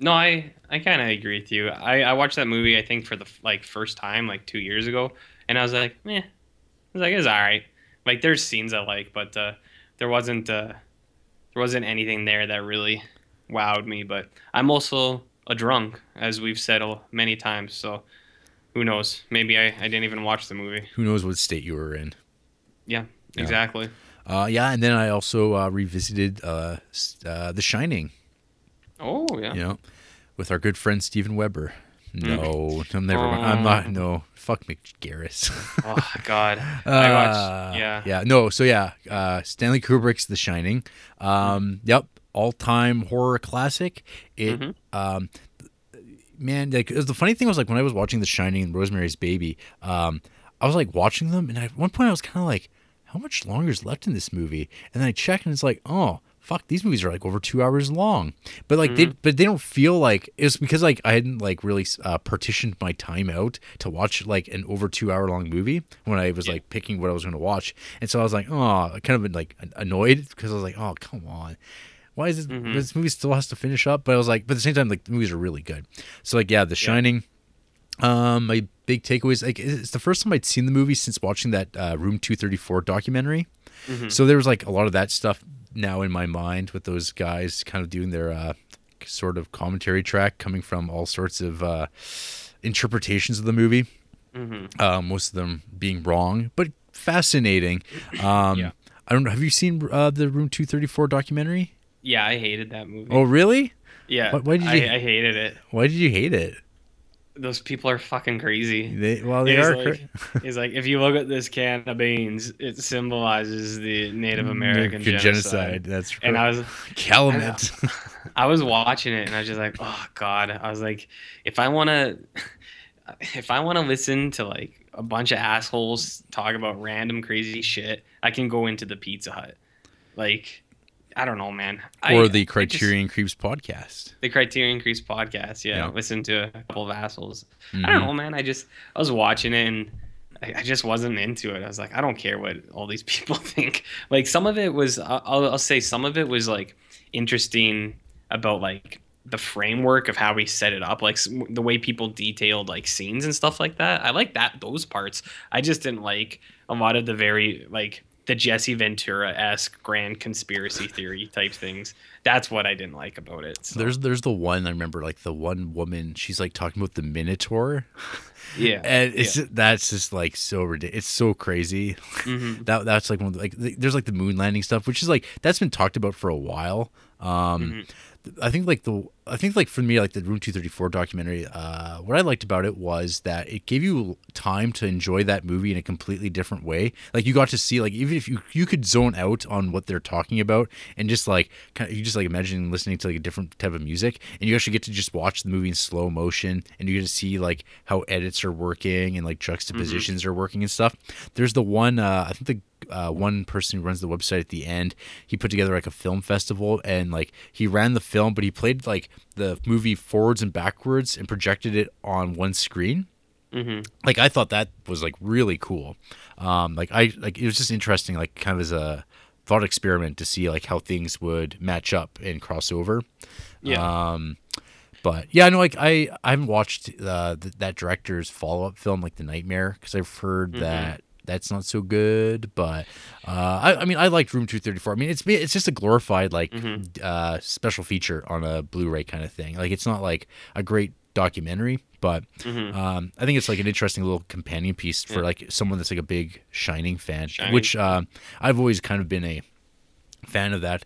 No, I kind of agree with you. I watched that movie, I think, for the first time, like 2 years ago. And I was like, meh. I was like, it's all right. Like, there's scenes I like, but there wasn't anything there that really wowed me. But I'm also a drunk, as we've said many times. So who knows? Maybe I didn't even watch the movie. Who knows what state you were in? Yeah, yeah. Exactly. And then I also revisited The Shining. Oh yeah, you know, with our good friend Steven Weber. No, I'm never. I'm not. No, fuck McGarris. Oh God, I watched. Yeah. No, so yeah, Stanley Kubrick's The Shining. Yep, all-time horror classic. It. Man, like the funny thing was like when I was watching The Shining and Rosemary's Baby, I was like watching them, and at one point I was kind of like, how much longer is left in this movie? And then I checked, and it's like, oh. Fuck, these movies are like over 2 hours long, but like they don't feel like it's because like I hadn't like really partitioned my time out to watch like an over 2 hour long movie when I was like picking what I was going to watch, and so I was like, oh, I kind of been like annoyed because I was like, oh come on, why is this movie still has to finish up? But I was like, but at the same time like the movies are really good, so like yeah, The Shining. My big takeaway is like it's the first time I'd seen the movie since watching that Room 234 documentary, so there was like a lot of that stuff now in my mind with those guys kind of doing their sort of commentary track coming from all sorts of interpretations of the movie, most of them being wrong but fascinating. I don't know, have you seen the Room 234 documentary? Yeah, I hated that movie. Oh really? Yeah. Why did you... I hated it. Why did you hate it? Those people are fucking crazy. They are. It's like, if you look at this can of beans, it symbolizes the Native American genocide. That's correct. And I was Calumet. I was watching it and I was just like, oh God. I was like, if I want to listen to like a bunch of assholes talk about random crazy shit, I can go into the Pizza Hut. Like, I don't know, man. Or the Criterion Creeps podcast. The Criterion Creeps podcast, yeah. Listen to a couple of assholes. I don't know, man. I was watching it and I just wasn't into it. I was like, I don't care what all these people think. Like some of it was, I'll say some of it was like interesting about like the framework of how we set it up, like the way people detailed like scenes and stuff like that. I like those parts. I just didn't like a lot of the very like the Jesse Ventura-esque grand conspiracy theory type things. That's what I didn't like about it. So. There's the one I remember, like the one woman, she's like talking about the Minotaur. Yeah, and it's that's just like so ridiculous. It's so crazy. That's like one of the, like there's like the moon landing stuff, which is like that's been talked about for a while. I think for me like the Room 234 documentary, what I liked about it was that it gave you time to enjoy that movie in a completely different way. Like you got to see like even if you could zone out on what they're talking about and just like kind of, you just like imagine listening to like a different type of music, and you actually get to just watch the movie in slow motion, and you get to see like how edits are working and like juxtapositions are working and stuff. There's the one I think the one person who runs the website at the end, he put together like a film festival, and like he ran the film, but he played like the movie forwards and backwards and projected it on one screen. Mm-hmm. Like I thought that was like really cool. It was just interesting, like kind of as a thought experiment to see like how things would match up and cross over. Yeah. But yeah, no, like I haven't watched that director's follow-up film, like The Nightmare, because I've heard that that's not so good. But I mean, I liked Room 234. I mean, it's just a glorified like special feature on a Blu-ray kind of thing. Like it's not like a great documentary, but I think it's like an interesting little companion piece for like someone that's like a big Shining fan, which I've always kind of been a fan of that.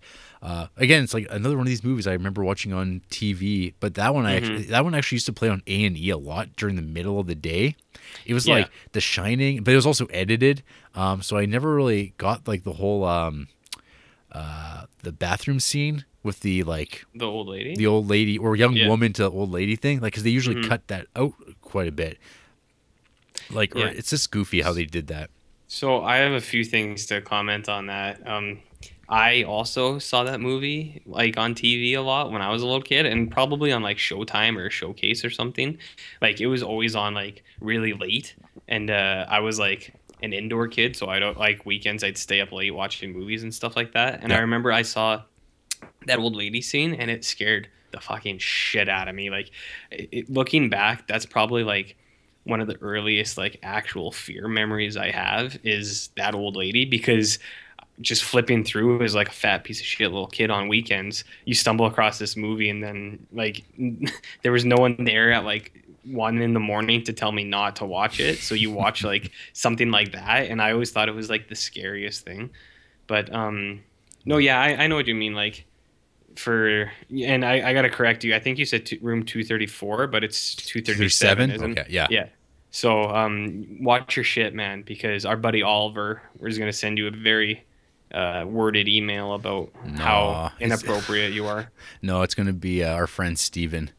Again, it's like another one of these movies I remember watching on TV, but that one I actually used to play on A&E a lot during the middle of the day. It was like The Shining, but it was also edited, so I never really got like the whole the bathroom scene with the like the old lady or young woman to the old lady thing, like because they usually cut that out quite a bit. Like or it's just goofy how they did that. So I have a few things to comment on that. I also saw that movie like on TV a lot when I was a little kid, and probably on like Showtime or Showcase or something. Like it was always on like really late, and I was like an indoor kid, so I don't like weekends. I'd stay up late watching movies and stuff like that. And I remember I saw that old lady scene, and it scared the fucking shit out of me. Like looking back, that's probably like one of the earliest like actual fear memories I have is that old lady, because just flipping through as like a fat piece of shit little kid on weekends, you stumble across this movie, and then like there was no one there at like 1 a.m. to tell me not to watch it. So you watch like something like that, and I always thought it was like the scariest thing. But no, yeah, I know what you mean. Like for, and I gotta correct you. I think you said room 234, but it's 237. Isn't? Okay, yeah. So watch your shit, man, because our buddy Oliver is gonna send you a very worded email about how inappropriate you are. No, it's going to be our friend Steven.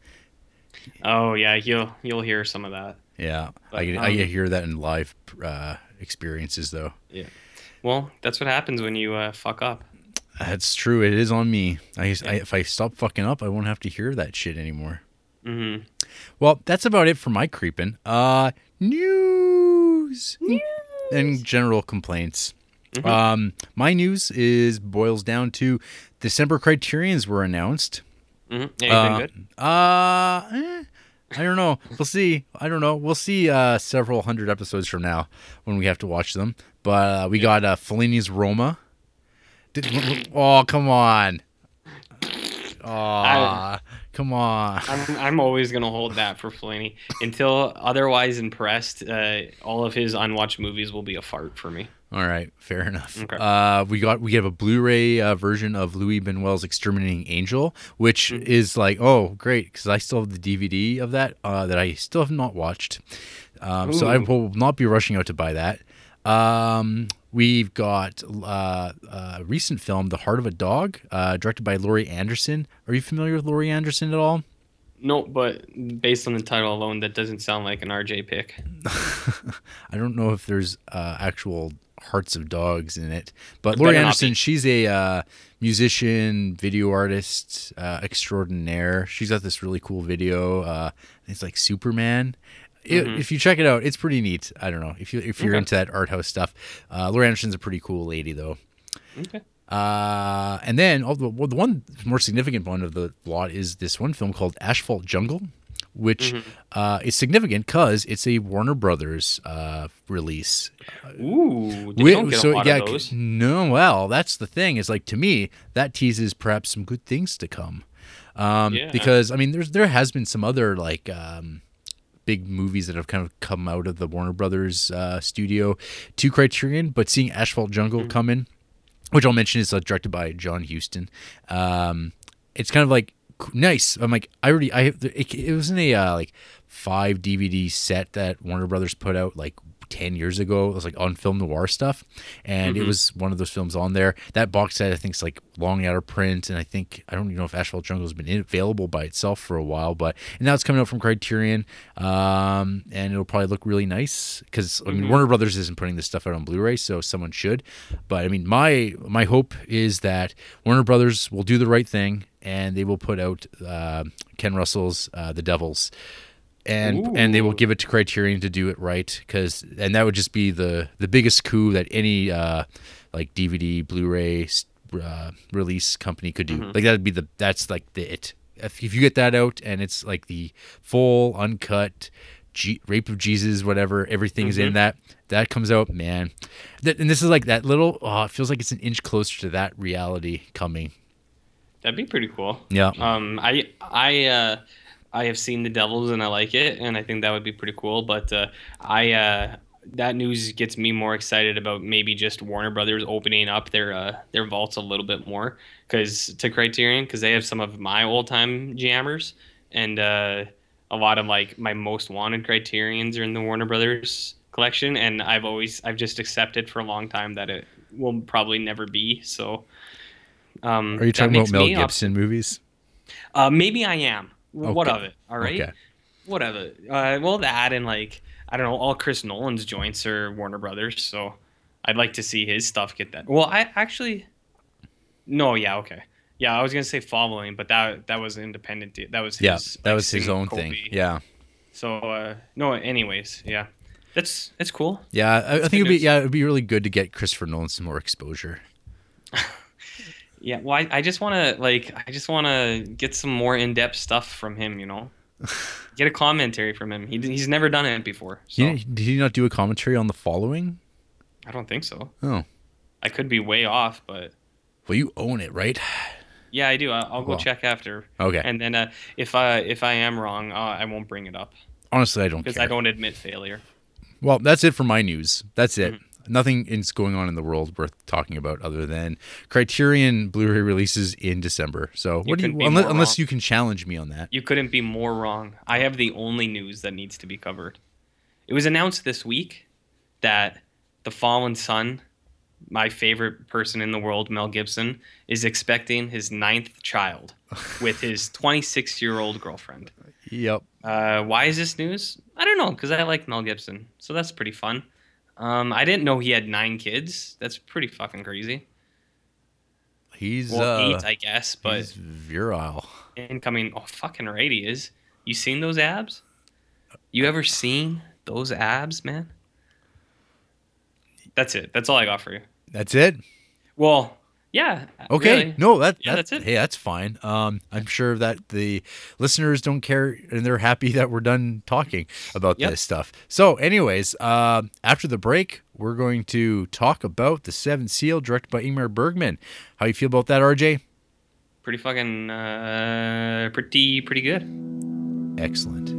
Oh yeah, you'll hear some of that. Yeah, but I hear that in live experiences though. Yeah, well, that's what happens when you fuck up. That's true. It is on me. If I stop fucking up, I won't have to hear that shit anymore. Mm-hmm. Well, that's about it for my creeping. News and general complaints. Mm-hmm. My news boils down to December Criterions were announced. Mm-hmm. Anything good? I don't know. We'll see. I don't know. We'll see several hundred episodes from now when we have to watch them. But we got Fellini's Roma. Oh, come on. Oh, come on. I'm always going to hold that for Fellini. Until otherwise impressed, all of his unwatched movies will be a fart for me. All right, fair enough. Okay. We have a Blu-ray version of Louis Buñuel's Exterminating Angel, which is like, oh, great, because I still have the DVD of that that I still have not watched. So I will not be rushing out to buy that. We've got a recent film, The Heart of a Dog, directed by Laurie Anderson. Are you familiar with Laurie Anderson at all? No, but based on the title alone, that doesn't sound like an RJ pick. I don't know if there's actual hearts of dogs in it, but Laurie Anderson, she's a musician, video artist extraordinaire. She's got this really cool video. It's like Superman. If you check it out, it's pretty neat. I don't know if you're into that art house stuff. Laurie Anderson's a pretty cool lady, though. Okay. And then the one more significant one of the lot is this one film called Asphalt Jungle, which is significant because it's a Warner Brothers release. Ooh, they don't get a lot of those. No, well, that's the thing. Is like to me that teases perhaps some good things to come, because I mean there has been some other like big movies that have kind of come out of the Warner Brothers studio to Criterion, but seeing Asphalt Jungle come in, which I'll mention is directed by John Huston. It's kind of like nice. I'm like it was in a like 5 DVD set that Warner Brothers put out like 10 years ago. It was like on film noir stuff, and it was one of those films on there. That box set I think is like long out of print, and I don't even know if Asphalt Jungle has been available by itself for a while, but now it's coming out from Criterion, and it'll probably look really nice because I mean Warner Brothers isn't putting this stuff out on Blu-ray, so someone should. But I mean my hope is that Warner Brothers will do the right thing and they will put out Ken Russell's The Devils. And Ooh. And they will give it to Criterion to do it right, and that would just be the biggest coup that any like DVD, Blu-ray release company could do. Mm-hmm. Like that's like it. If you get that out and it's like the full uncut Rape of Jesus, whatever, everything's mm-hmm. in that comes out, man. And this is like that little. Oh, it feels like it's an inch closer to that reality coming. That'd be pretty cool. Yeah. I have seen The Devils and I like it, and I think that would be pretty cool. But that news gets me more excited about maybe just Warner Brothers opening up their vaults a little bit more to Criterion, because they have some of my old time jammers, and a lot of like my most wanted Criterions are in the Warner Brothers collection, and I've just accepted for a long time that it will probably never be. So, are you talking about Mel Gibson movies? Maybe I am. Okay. What of it? All right. Okay. What of it? Well, that and like, I don't know, all Chris Nolan's joints are Warner Brothers. So I'd like to see his stuff get that. Well, Yeah. Okay. Yeah. I was going to say Following, but that was independent. That was his. Yeah, that was his own thing. Yeah. So, no, anyways. Yeah. That's cool. Yeah. I think it'd be really good to get Christopher Nolan some more exposure. Yeah, well, I just want to get some more in-depth stuff from him, you know. Get a commentary from him. He's never done it before. So. Did he not do a commentary on The Following? I don't think so. Oh, I could be way off, but. Well, you own it, right? Yeah, I do. I'll go check after. Okay. And then if I am wrong, I won't bring it up. Honestly, I don't care. Because I don't admit failure. Well, that's it for my news. That's it. Mm-hmm. Nothing is going on in the world worth talking about other than Criterion Blu-ray releases in December. So unless you can challenge me on that. You couldn't be more wrong. I have the only news that needs to be covered. It was announced this week that The Fallen Son, my favorite person in the world, Mel Gibson, is expecting his 9th child with his 26-year-old girlfriend. Yep. Why is this news? I don't know, because I like Mel Gibson. So that's pretty fun. I didn't know he had 9 kids. That's pretty fucking crazy. He's 8, I guess, but he's virile. Incoming. Oh, fucking right, he is. You seen those abs? You ever seen those abs, man? That's it. That's all I got for you. That's it? Well, yeah. Okay. Really. No, that's it. Hey, that's fine. I'm sure that the listeners don't care and they're happy that we're done talking about this stuff. So anyways, after the break, we're going to talk about The Seventh Seal, directed by Ingmar Bergman. How you feel about that, RJ? Pretty fucking pretty good. Excellent.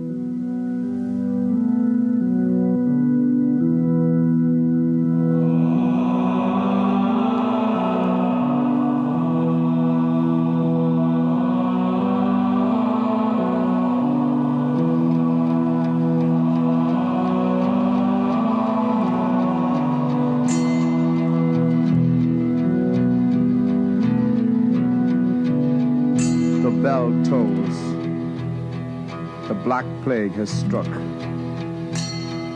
Plague has struck,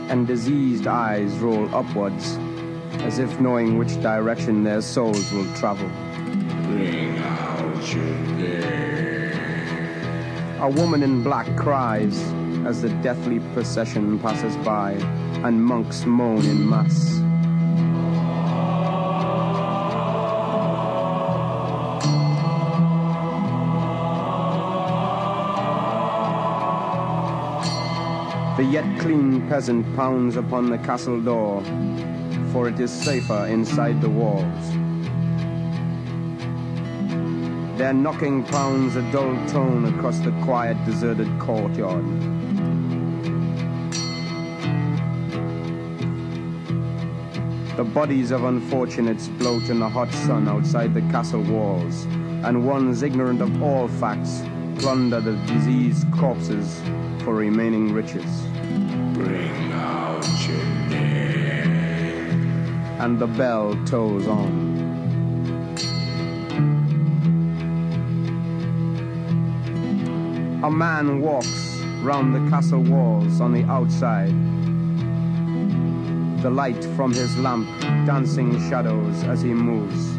and diseased eyes roll upwards, as if knowing which direction their souls will travel. Bring out your dead. A woman in black cries as the deathly procession passes by, and monks moan in mass. The yet clean peasant pounds upon the castle door, for it is safer inside the walls. Their knocking pounds a dull tone across the quiet, deserted courtyard. The bodies of unfortunates bloat in the hot sun outside the castle walls, and ones ignorant of all facts plunder the diseased corpses for remaining riches. Bring out your dead. And the bell tolls on. A man walks round the castle walls on the outside, the light from his lamp dancing shadows as he moves.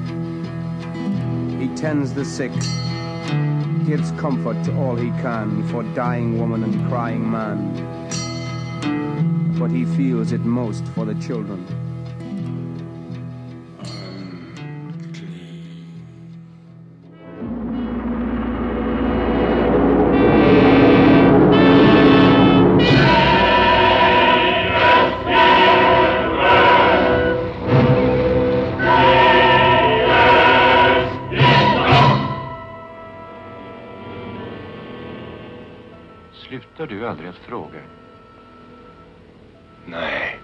He tends the sick, gives comfort to all he can for dying woman and crying man. But he feels it most for the children. Slutar du aldrig att fråga? Nej.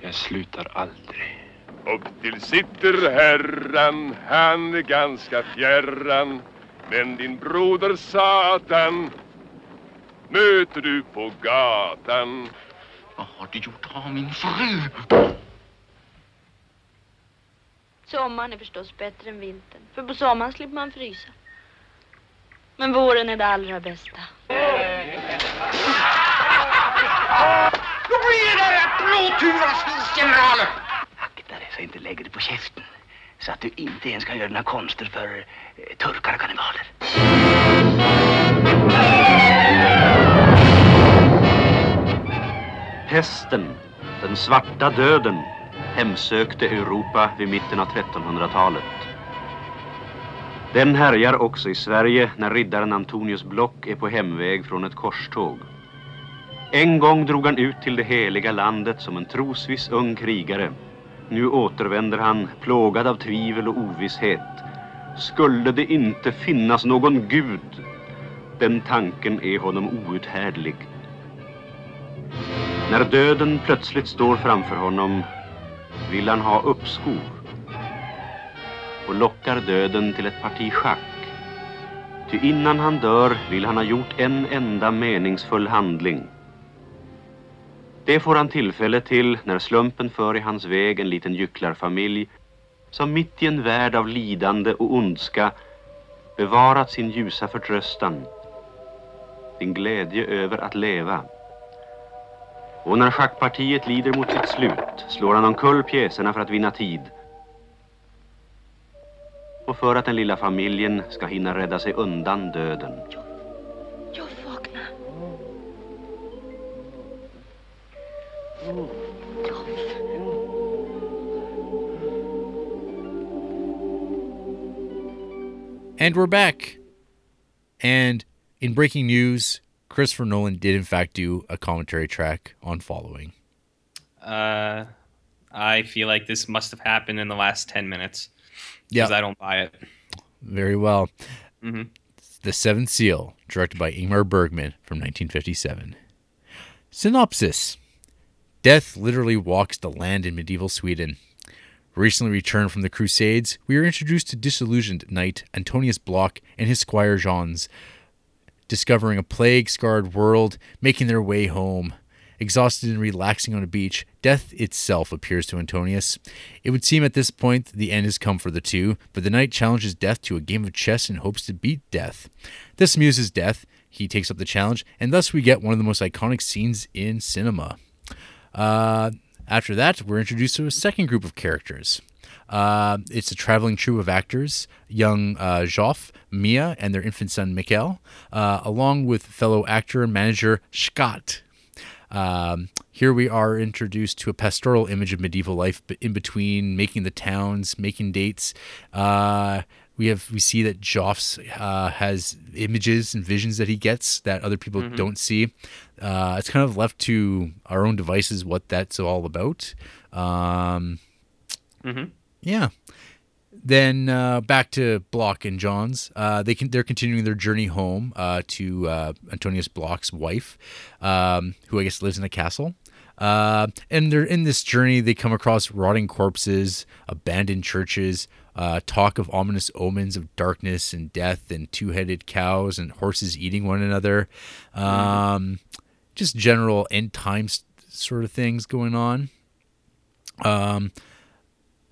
Jag slutar aldrig. Upp till sitter herran, han är ganska fjärran. Men din broder Satan möter du på gatan. Vad har du gjort av min fru? Sommaren är förstås bättre än vintern. För på sommaren slipper man frysa. Men våren är det allra bästa. Då blir det där blåturans generaler! Akta dig så inte lägger det på käften. Så att du inte ens kan göra dina konster för turkar och kannibaler. Pesten, den svarta döden, hemsökte Europa vid mitten av 1300-talet. Den härjar också i Sverige när riddaren Antonius Block är på hemväg från ett korståg. En gång drog han ut till det heliga landet som en trosviss ung krigare. Nu återvänder han, plågad av tvivel och ovisshet. Skulle det inte finnas någon gud? Den tanken är honom outhärdlig. När döden plötsligt står framför honom vill han ha uppskov. Och lockar döden till ett parti schack. Ty innan han dör vill han ha gjort en enda meningsfull handling. Det får han tillfälle till när slumpen för i hans väg en liten gycklarfamilj som mitt i en värld av lidande och ondska bevarat sin ljusa förtröstan, sin glädje över att leva. Och när schackpartiet lider mot sitt slut slår han omkull pjäserna för att vinna tid. Och för att den lilla familjen ska hinna rädda sig undan döden. Jag vaknar. And we're back. And in breaking news, Christopher Nolan did in fact do a commentary track on Following. I feel like this must have happened in the last 10 minutes. Because I don't buy it. Very well. Mm-hmm. The Seventh Seal, directed by Ingmar Bergman from 1957. Synopsis. Death literally walks the land in medieval Sweden. Recently returned from the Crusades, we are introduced to disillusioned knight Antonius Block and his squire Jeans, discovering a plague-scarred world, making their way home. Exhausted and relaxing on a beach, death itself appears to Antonius. It would seem at this point the end has come for the two, but the knight challenges death to a game of chess and hopes to beat death. This amuses death, he takes up the challenge, and thus we get one of the most iconic scenes in cinema. After that, we're introduced to a second group of characters. It's a traveling troupe of actors, young Joff, Mia, and their infant son Mikael, along with fellow actor and manager Scott. Here we are introduced to a pastoral image of medieval life, but in between making the towns, making dates, we see that Joffs has images and visions that he gets that other people don't see. It's kind of left to our own devices what that's all about. Yeah. Then back to Block and Johns. They're continuing their journey home to Antonius Block's wife, who I guess lives in a castle. And they're in this journey. They come across rotting corpses, abandoned churches, talk of ominous omens of darkness and death, and two-headed cows and horses eating one another. Just general end times sort of things going on. A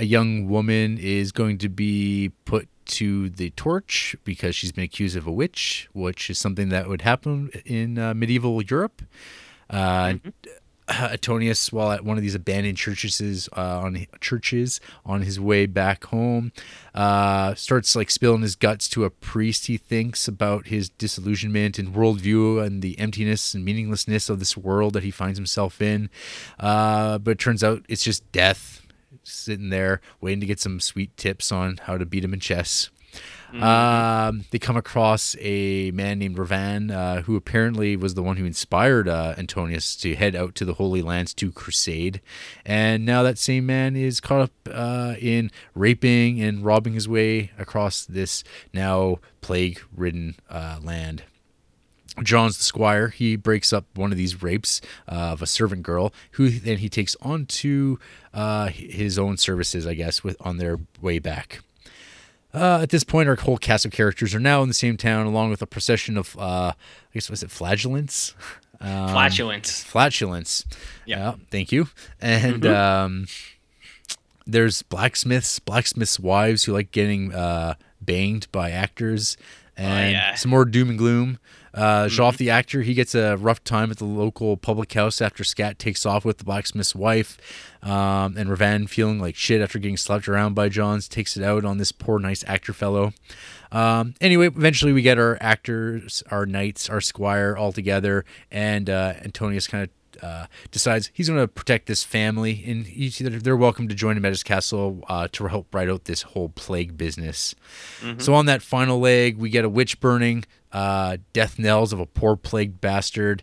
young woman is going to be put to the torch because she's been accused of a witch, which is something that would happen in medieval Europe. Antonius while at one of these abandoned churches on his way back home. Starts like spilling his guts to a priest he thinks about his disillusionment and worldview and the emptiness and meaninglessness of this world that he finds himself in. But it turns out it's just death sitting there waiting to get some sweet tips on how to beat him in chess. Mm-hmm. They come across a man named Ravan, who apparently was the one who inspired Antonius to head out to the Holy Lands to crusade. And now that same man is caught up in raping and robbing his way across this now plague-ridden land. John's the squire. He breaks up one of these rapes of a servant girl, who then he takes on to his own services, I guess, on their way back. At this point, our whole cast of characters are now in the same town, along with a procession of, I guess, was it flagellants? Flatulence. Yeah. Thank you. And there's blacksmiths' wives who like getting banged by actors, and some more doom and gloom. Joff, the actor, he gets a rough time at the local public house after Scat takes off with the blacksmith's wife, and Ravan, feeling like shit after getting slapped around by Johns, takes it out on this poor nice actor fellow. Anyway, eventually we get our actors, our knights, our squire all together, and Antonius kind of decides he's going to protect this family, and they're welcome to join him at his castle to help ride out this whole plague business. So on that final leg, we get a witch burning, death knells of a poor plagued bastard,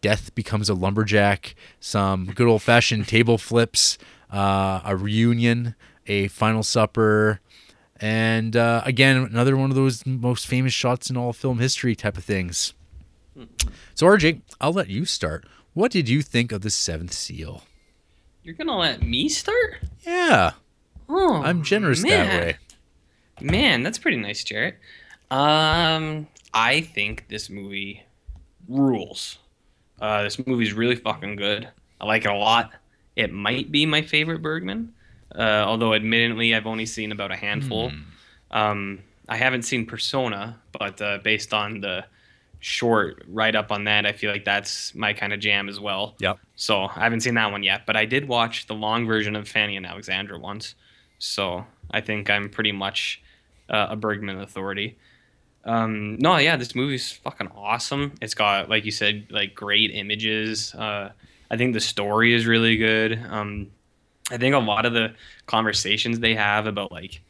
death becomes a lumberjack, some good old-fashioned table flips, a reunion, a final supper, and again, another one of those most famous shots in all film history type of things. So RJ, I'll let you start. What did you think of The Seventh Seal? You're going to let me start? Yeah. Oh, I'm generous that way. Man, that's pretty nice, Jarrett. I think this movie rules. This movie's really fucking good. I like it a lot. It might be my favorite Bergman, although admittedly I've only seen about a handful. I haven't seen Persona, but based on the short write up on that, I feel like that's my kind of jam as well. Yep. So I haven't seen that one yet, but I did watch the long version of Fanny and Alexandra once. So I think I'm pretty much a Bergman authority. No, yeah, this movie's fucking awesome. It's got, like you said, like great images. I think the story is really good. I think a lot of the conversations they have about like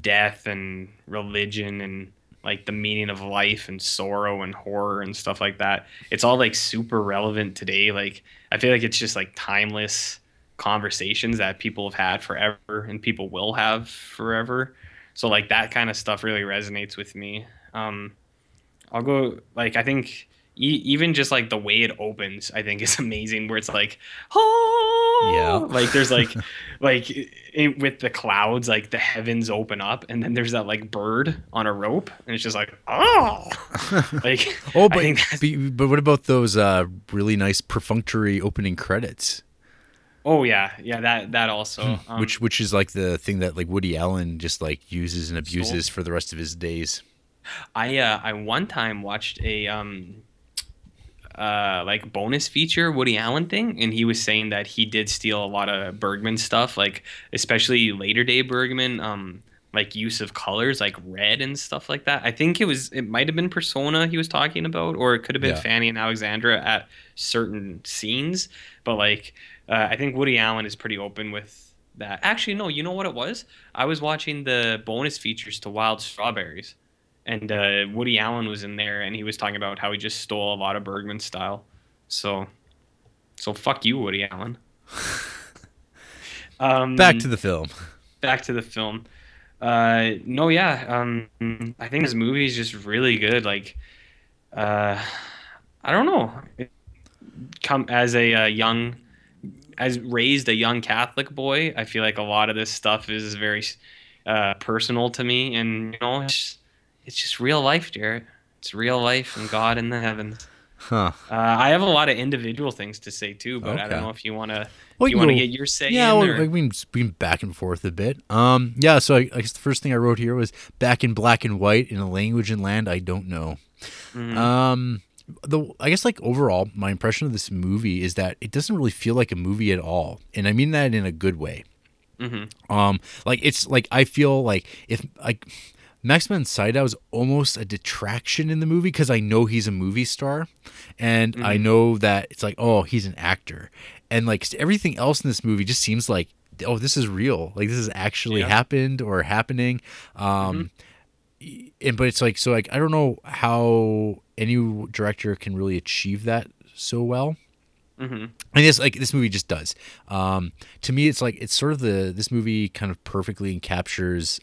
death and religion and like the meaning of life and sorrow and horror and stuff like that, it's all like super relevant today. Like I feel like it's just like timeless conversations that people have had forever and people will have forever. So like that kind of stuff really resonates with me. I'll go like, I think even just like the way it opens, I think is amazing, where it's like, oh, yeah, like there's like with the clouds, like the heavens open up, and then there's that like bird on a rope, and it's just like, oh, like but what about those really nice perfunctory opening credits? Oh yeah, that also, which is like the thing that like Woody Allen just like uses and abuses for the rest of his days. I one time watched a like bonus feature Woody Allen thing, and he was saying that he did steal a lot of Bergman stuff, like especially later day Bergman, like use of colors like red and stuff like that. I think it might have been Persona he was talking about, or it could have been Fanny and Alexandra at certain scenes, but like I think Woody Allen is pretty open with that. Actually, no, you know what it was? I was watching the bonus features to Wild Strawberries, and Woody Allen was in there, and he was talking about how he just stole a lot of Bergman style. So fuck you, Woody Allen. Back to the film. No, yeah. I think this movie is just really good. Like, I don't know. As raised a young Catholic boy, I feel like a lot of this stuff is very personal to me, and you know. It's just real life, Jarrett. It's real life and God in the heavens. Huh. I have a lot of individual things to say too, but okay. I don't know if you want to. Well, you want to get your say. Yeah, in, or? We can back and forth a bit. Yeah. So I guess the first thing I wrote here was back in black and white in a language and land I don't know. Mm-hmm. I guess overall, my impression of this movie is that it doesn't really feel like a movie at all. And I mean that in a good way. Mm-hmm. I feel like if Max von Sydow is almost a detraction in the movie because I know he's a movie star, and mm-hmm. I know that it's like, oh, he's an actor, and like everything else in this movie just seems like, oh, this is real, like this has actually happened or happening. Mm-hmm. And but it's like, so like I don't know how any director can really achieve that so well. Mm-hmm. And it's like this movie just does. To me, it's like it's sort of this movie kind of perfectly captures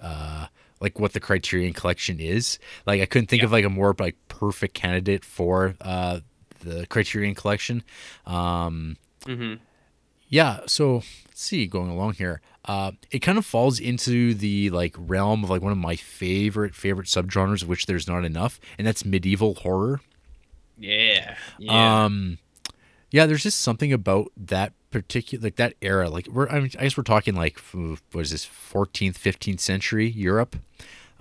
like what the Criterion Collection is. Like I couldn't think of like a more like perfect candidate for the Criterion Collection. Mm-hmm. Yeah. So let's see, going along here, it kind of falls into the like realm of like one of my favorite subgenres, of which there's not enough, and that's medieval horror. Yeah. Yeah, there's just something about that particular, like that era. Like I guess we're talking like, what is this, 14th, 15th century Europe,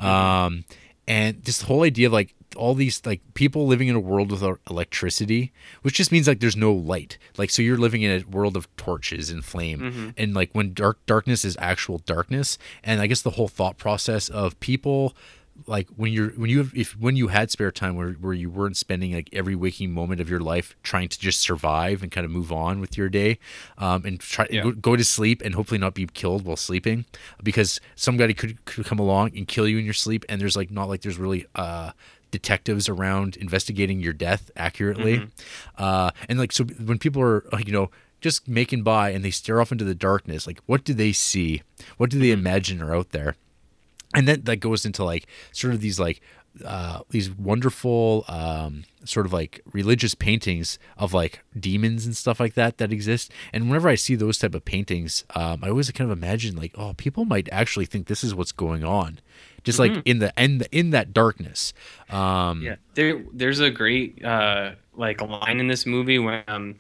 and this whole idea of like all these like people living in a world without electricity, which just means like there's no light. Like so, you're living in a world of torches and flame, mm-hmm. and like when darkness is actual darkness. And I guess the whole thought process of people. Like when you had spare time where you weren't spending like every waking moment of your life trying to just survive and kind of move on with your day, and try go to sleep and hopefully not be killed while sleeping, because somebody could come along and kill you in your sleep, and there's like not like there's really detectives around investigating your death accurately, mm-hmm. And like so when people are like, you know, just making by and they stare off into the darkness, like what do they see? What do they mm-hmm. imagine are out there? And then that goes into like sort of these like these wonderful sort of like religious paintings of like demons and stuff like that exist. And whenever I see those type of paintings, I always kind of imagine like, oh, people might actually think this is what's going on, just mm-hmm. like in that darkness. There's a great like line in this movie when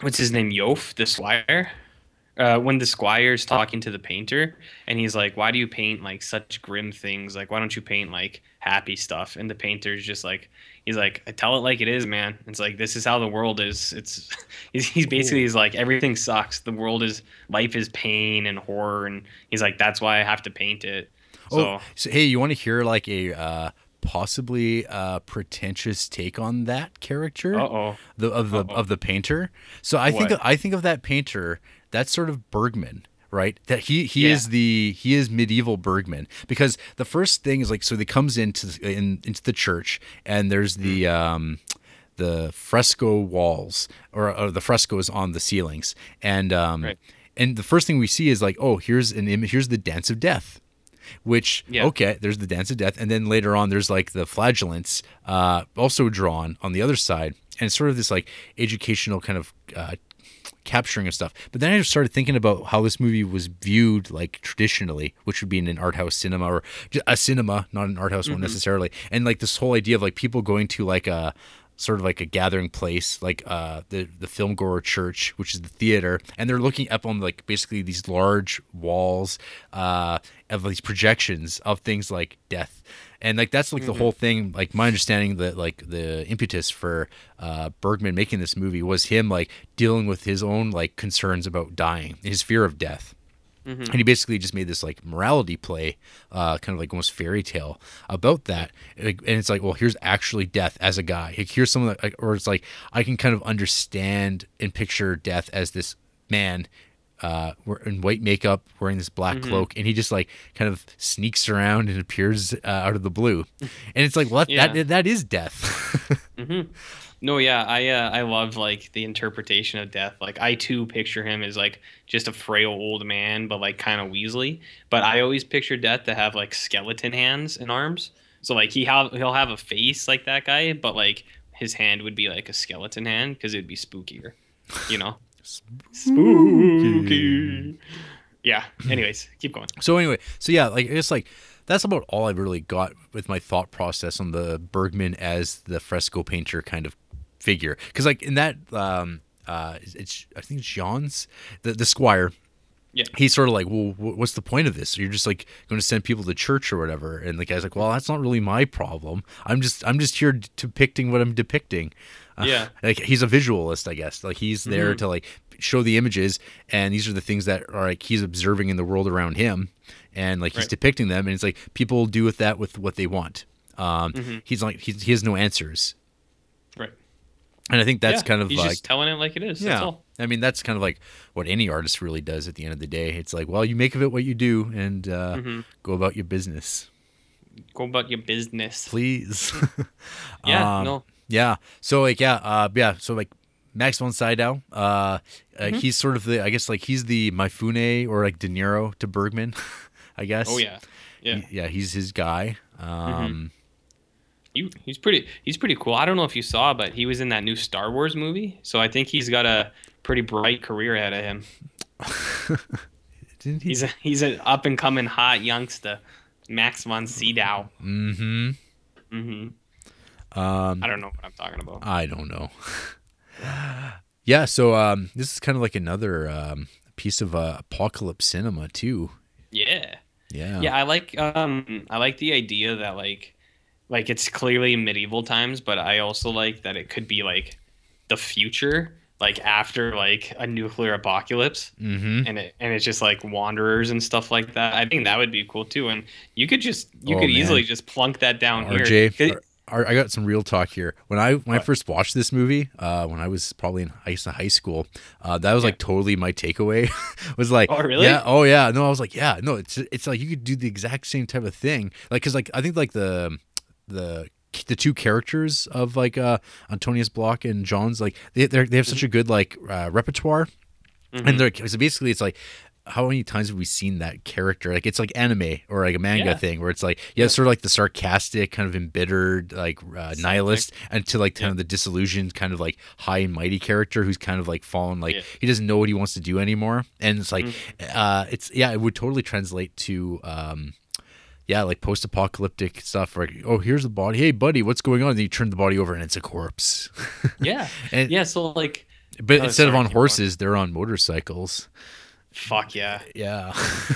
what's his name, Yoff the Squire. When the squire's talking to the painter and he's like, why do you paint like such grim things? Like, why don't you paint like happy stuff? And the painter's just like, he's like, I tell it like it is, man. It's like, this is how the world is. He's basically, he's like, everything sucks. The world is, life is pain and horror. And he's like, that's why I have to paint it. So hey, you want to hear like a, possibly pretentious take on that character of the painter? So I think of that painter, that's sort of Bergman, right? That he is medieval Bergman, because the first thing is like, so they comes into the church and there's the fresco walls or the frescoes on the ceilings, and and the first thing we see is like, oh, here's an image, here's the Dance of Death. Which, there's the Dance of Death. And then later on, there's like the flagellants also drawn on the other side. And sort of this like educational kind of capturing of stuff. But then I just started thinking about how this movie was viewed like traditionally, which would be in an art house cinema, or a cinema, not an art house mm-hmm. one necessarily. And like this whole idea of like people going to like a sort of like a gathering place, like the Filmgoer Church, which is the theater, and they're looking up on like basically these large walls of these projections of things like death, and like that's like mm-hmm. the whole thing. Like my understanding that like the impetus for Bergman making this movie was him like dealing with his own like concerns about dying, his fear of death. Mm-hmm. And he basically just made this like morality play, kind of like almost fairy tale about that. And it's like, well, here's actually death as a guy. Like, here's someone that, or it's like, I can kind of understand and picture death as this man in white makeup, wearing this black mm-hmm. cloak, and he just like kind of sneaks around and appears out of the blue. And it's like, well, that is death. mm-hmm. No, yeah, I love like the interpretation of death. Like I too picture him as like just a frail old man, but like kind of weaselly. But I always picture death to have like skeleton hands and arms. So like he'll have a face like that guy, but like his hand would be like a skeleton hand because it'd be spookier, you know. Spooky. Yeah. Anyways, keep going. So like it's like that's about all I really got with my thought process on the Bergman as the fresco painter kind of figure, because like in that it's I think Jean's the squire. Yeah. He's sort of like, well, what's the point of this? You're just like going to send people to church or whatever. And the guy's like, well, that's not really my problem. I'm just here depicting what I'm depicting. Yeah. Like he's a visualist, I guess. Like he's there to like show the images, and these are the things that are like he's observing in the world around him, and like he's depicting them. And it's like people do with that with what they want. He's like he has no answers. Right. And I think that's kind of he's like just telling it like it is. Yeah. That's all. I mean, that's kind of like what any artist really does at the end of the day. It's like, well, you make of it what you do, and go about your business. Go about your business. Please. Yeah. So, like, So, like, Max von Sydow, he's sort of the, I guess, like, he's the Mifune or, like, De Niro to Bergman, I guess. Oh, yeah. Yeah. Yeah, he's his guy. He's pretty cool. I don't know if you saw, but he was in that new Star Wars movie. So I think he's got a pretty bright career ahead of him. Didn't he? He's an up and coming hot youngster, Max von Sydow. I don't know what I'm talking about. I don't know. So this is kind of like another piece of apocalypse cinema too. Yeah. I like the idea that like it's clearly medieval times, but I also like that it could be like the future, like after like a nuclear apocalypse, and it's just like wanderers and stuff like that. I think that would be cool too, and you could easily just plunk that down here. I got some real talk here. When I first watched this movie, when I was probably in high school, that was like totally my takeaway. Was like, oh really? Yeah, oh yeah. No, I was like, yeah, no. It's like you could do the exact same type of thing, like because like I think like the two characters of like Antonius Block and John's like they have such a good like repertoire, and they're so basically it's like. How many times have we seen that character? Like it's like anime or like a manga thing where it's like, sort of like the sarcastic kind of embittered, like nihilist until like kind of the disillusioned kind of like high and mighty character. Who's kind of like fallen, like he doesn't know what he wants to do anymore. And it's like, it would totally translate to, like post-apocalyptic stuff. Like, oh, here's the body. Hey buddy, what's going on? And then you turn the body over and it's a corpse. So like, but instead of on horses, they're on motorcycles. Fuck yeah. Yeah.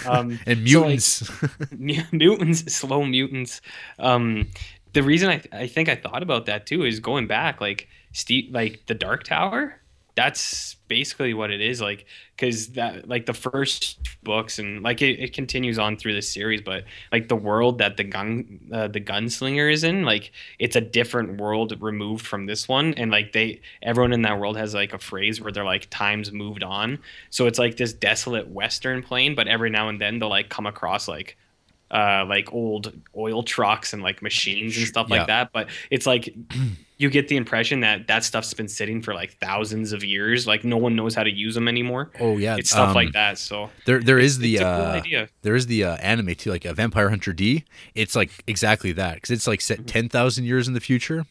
And mutants. So like, mutants, slow mutants. The reason I think I thought about that too is going back, like the Dark Tower. That's basically what it is, like, because that like the first books and like it continues on through the series, but like the world that the gunslinger is in, like it's a different world removed from this one, and like everyone in that world has like a phrase where they're like time's moved on, so it's like this desolate western plain, but every now and then they'll like come across like old oil trucks and like machines and stuff like that. But it's like you get the impression that stuff's been sitting for like thousands of years. Like no one knows how to use them anymore. Oh yeah, it's stuff like that. So there is the anime too, like a Vampire Hunter D. It's like exactly that because it's like set 10,000 years in the future.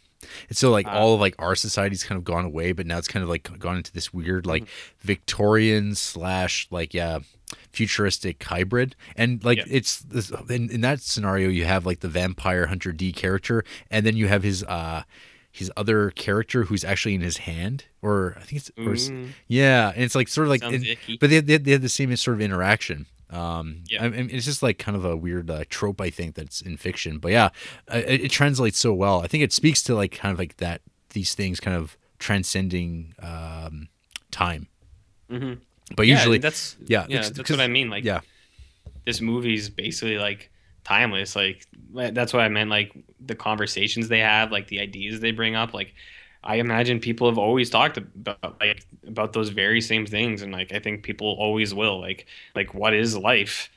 And so like all of like our society's kind of gone away, but now it's kind of like gone into this weird like Victorian slash like futuristic hybrid, and like it's in that scenario you have like the Vampire Hunter D character, and then you have his other character who's actually in his hand, or I think and it's like sort of like but they have the same sort of interaction. I mean, it's just like kind of a weird trope, I think, that's in fiction, but it translates so well. I think it speaks to like kind of like that these things kind of transcending time. But usually that's what I mean. Like this movie's basically like timeless. Like that's what I meant. Like the conversations they have, like the ideas they bring up, like I imagine people have always talked about those very same things, and like I think people always will. Like what is life?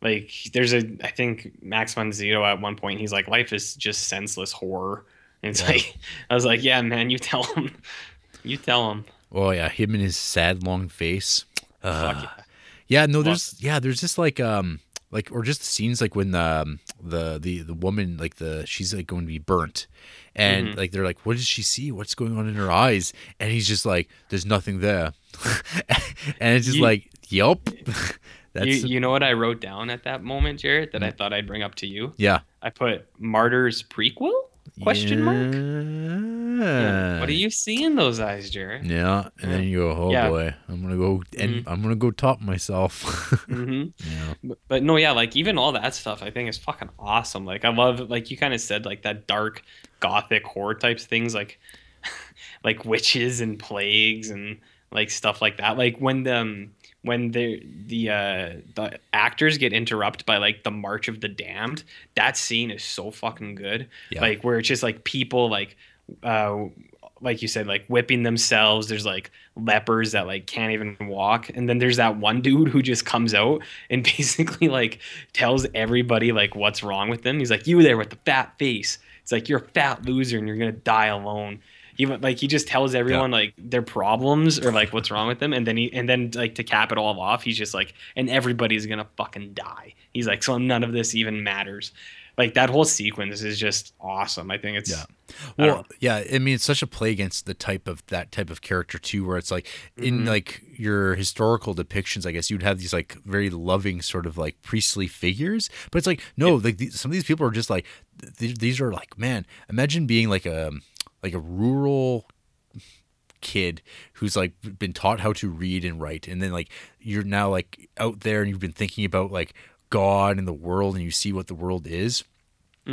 Like I think Max von Sydow at one point he's like life is just senseless horror, and it's like I was like man, you tell him. Oh yeah, him and his sad long face. Fuck yeah. No, there's just like or just scenes like when the woman like she's like going to be burnt, and like they're like, what does she see? What's going on in her eyes? And he's just like, there's nothing there, and it's just like, yup. You know what I wrote down at that moment, Jarrett, that I thought I'd bring up to you? Yeah, I put martyrs prequel? Question mark. Yeah. What do you see in those eyes, Jarrett? Yeah. And then you go, oh boy, I'm gonna go and I'm gonna go top myself. Yeah. But no, yeah, like even all that stuff, I think is fucking awesome. Like I love, like you kind of said, like that dark gothic horror types things, like like witches and plagues and like stuff like that. Like when the actors get interrupted by like the March of the Damned, that scene is so fucking good. Yeah. Like where it's just like people like you said, like whipping themselves. There's like lepers that like can't even walk. And then there's that one dude who just comes out and basically like tells everybody like what's wrong with them. He's like, you there with the fat face. It's like, you're a fat loser and you're going to die alone. Even like he just tells everyone like their problems or like what's wrong with them, and then like to cap it all off, he's just like, and everybody's gonna fucking die. He's like, so none of this even matters. Like that whole sequence is just awesome. I think it's I mean, it's such a play against the type of character too, where it's like in like your historical depictions, I guess you'd have these like very loving sort of like priestly figures, but it's like some of these people are just like these are like, man, imagine being like a rural kid who's like been taught how to read and write, and then like you're now like out there and you've been thinking about like God and the world, and you see what the world is.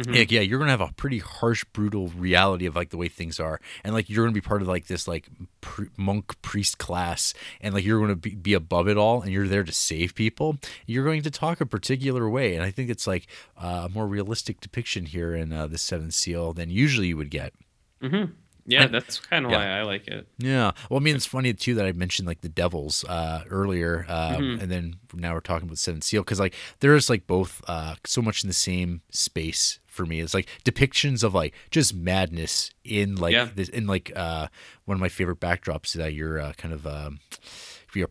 Like, yeah, you're gonna have a pretty harsh, brutal reality of like the way things are, and like you're gonna be part of like this like monk priest class, and like you're gonna be above it all, and you're there to save people. You're going to talk a particular way, and I think it's like a more realistic depiction here in The Seventh Seal than usually you would get. Yeah, that's kind of why I like it. Yeah. Well, I mean, it's funny, too, that I mentioned, like, the Devils earlier, and then now we're talking about Seventh Seal, because, like, there is, like, both so much in the same space for me. It's, like, depictions of, like, just madness in, like, this, in, like, one of my favorite backdrops is that you're kind of... a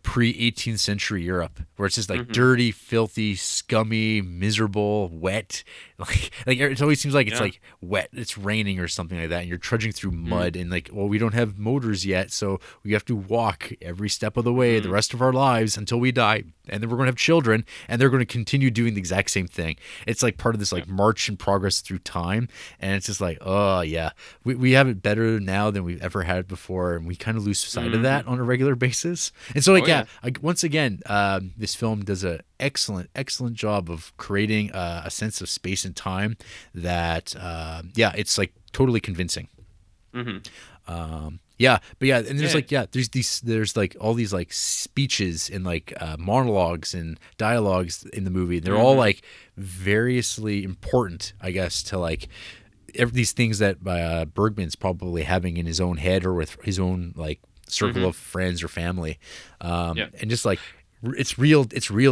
pre-18th century Europe where it's just like dirty, filthy, scummy, miserable, wet. Like it always seems like it's like wet, it's raining or something like that, and you're trudging through mud and like, well, we don't have motors yet, so we have to walk every step of the way the rest of our lives until we die, and then we're going to have children, and they're going to continue doing the exact same thing. It's like part of this like march in progress through time, and it's just like, oh yeah, we have it better now than we've ever had before, and we kind of lose sight of that on a regular basis. And so like, once again, this film does an excellent job of creating a sense of space and time that, it's like totally convincing. And there's there's like all these like speeches and like monologues and dialogues in the movie. They're all like variously important, I guess, to like these things that Bergman's probably having in his own head or with his own like circle of friends or family, and just like it's real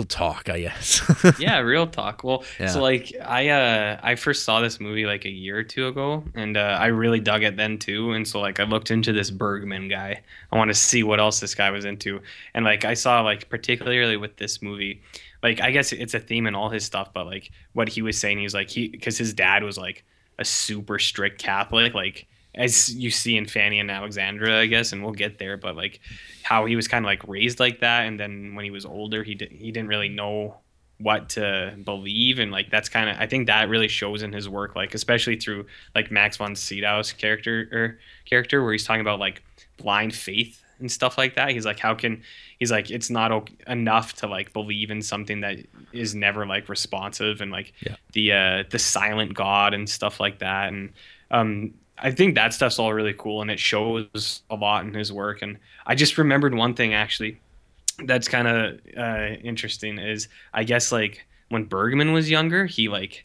talk, I guess. Yeah, real talk. Well, so like I first saw this movie like a year or two ago, and I really dug it then too. And so like I looked into this Bergman guy. I want to see what else this guy was into, and like I saw like particularly with this movie, like I guess it's a theme in all his stuff. But like what he was saying, he was like because his dad was like a super strict Catholic, like. As you see in Fanny and Alexandra, I guess, and we'll get there, but like how he was kind of like raised like that, and then when he was older, he didn't really know what to believe, and like that's kind of, I think that really shows in his work, like especially through like Max von Sydow's character where he's talking about like blind faith and stuff like that. He's like, it's not enough to like believe in something that is never like responsive, and like the silent God and stuff like that, and I think that stuff's all really cool, and it shows a lot in his work. And I just remembered one thing actually that's kind of interesting is, I guess like when Bergman was younger, he like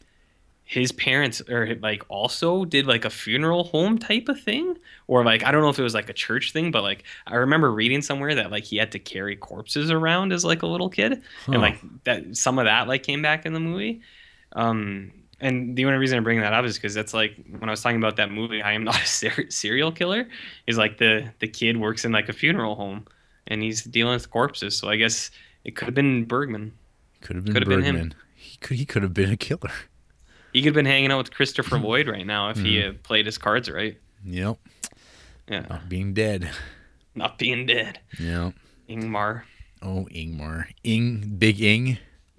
his parents or like also did like a funeral home type of thing, or like I don't know if it was like a church thing, but like I remember reading somewhere that like he had to carry corpses around as like a little kid, and like that some of that like came back in the movie. And the only reason I bring that up is because that's like when I was talking about that movie, I Am Not a Serial Killer, is like the kid works in like a funeral home and he's dealing with corpses. So I guess it could have been Bergman. Could have been him. He could have been a killer. He could have been hanging out with Christopher Lloyd right now if he had played his cards right. Yep. Yeah. Not being dead. Yeah. Ingmar. Oh, Ingmar. Big Ing.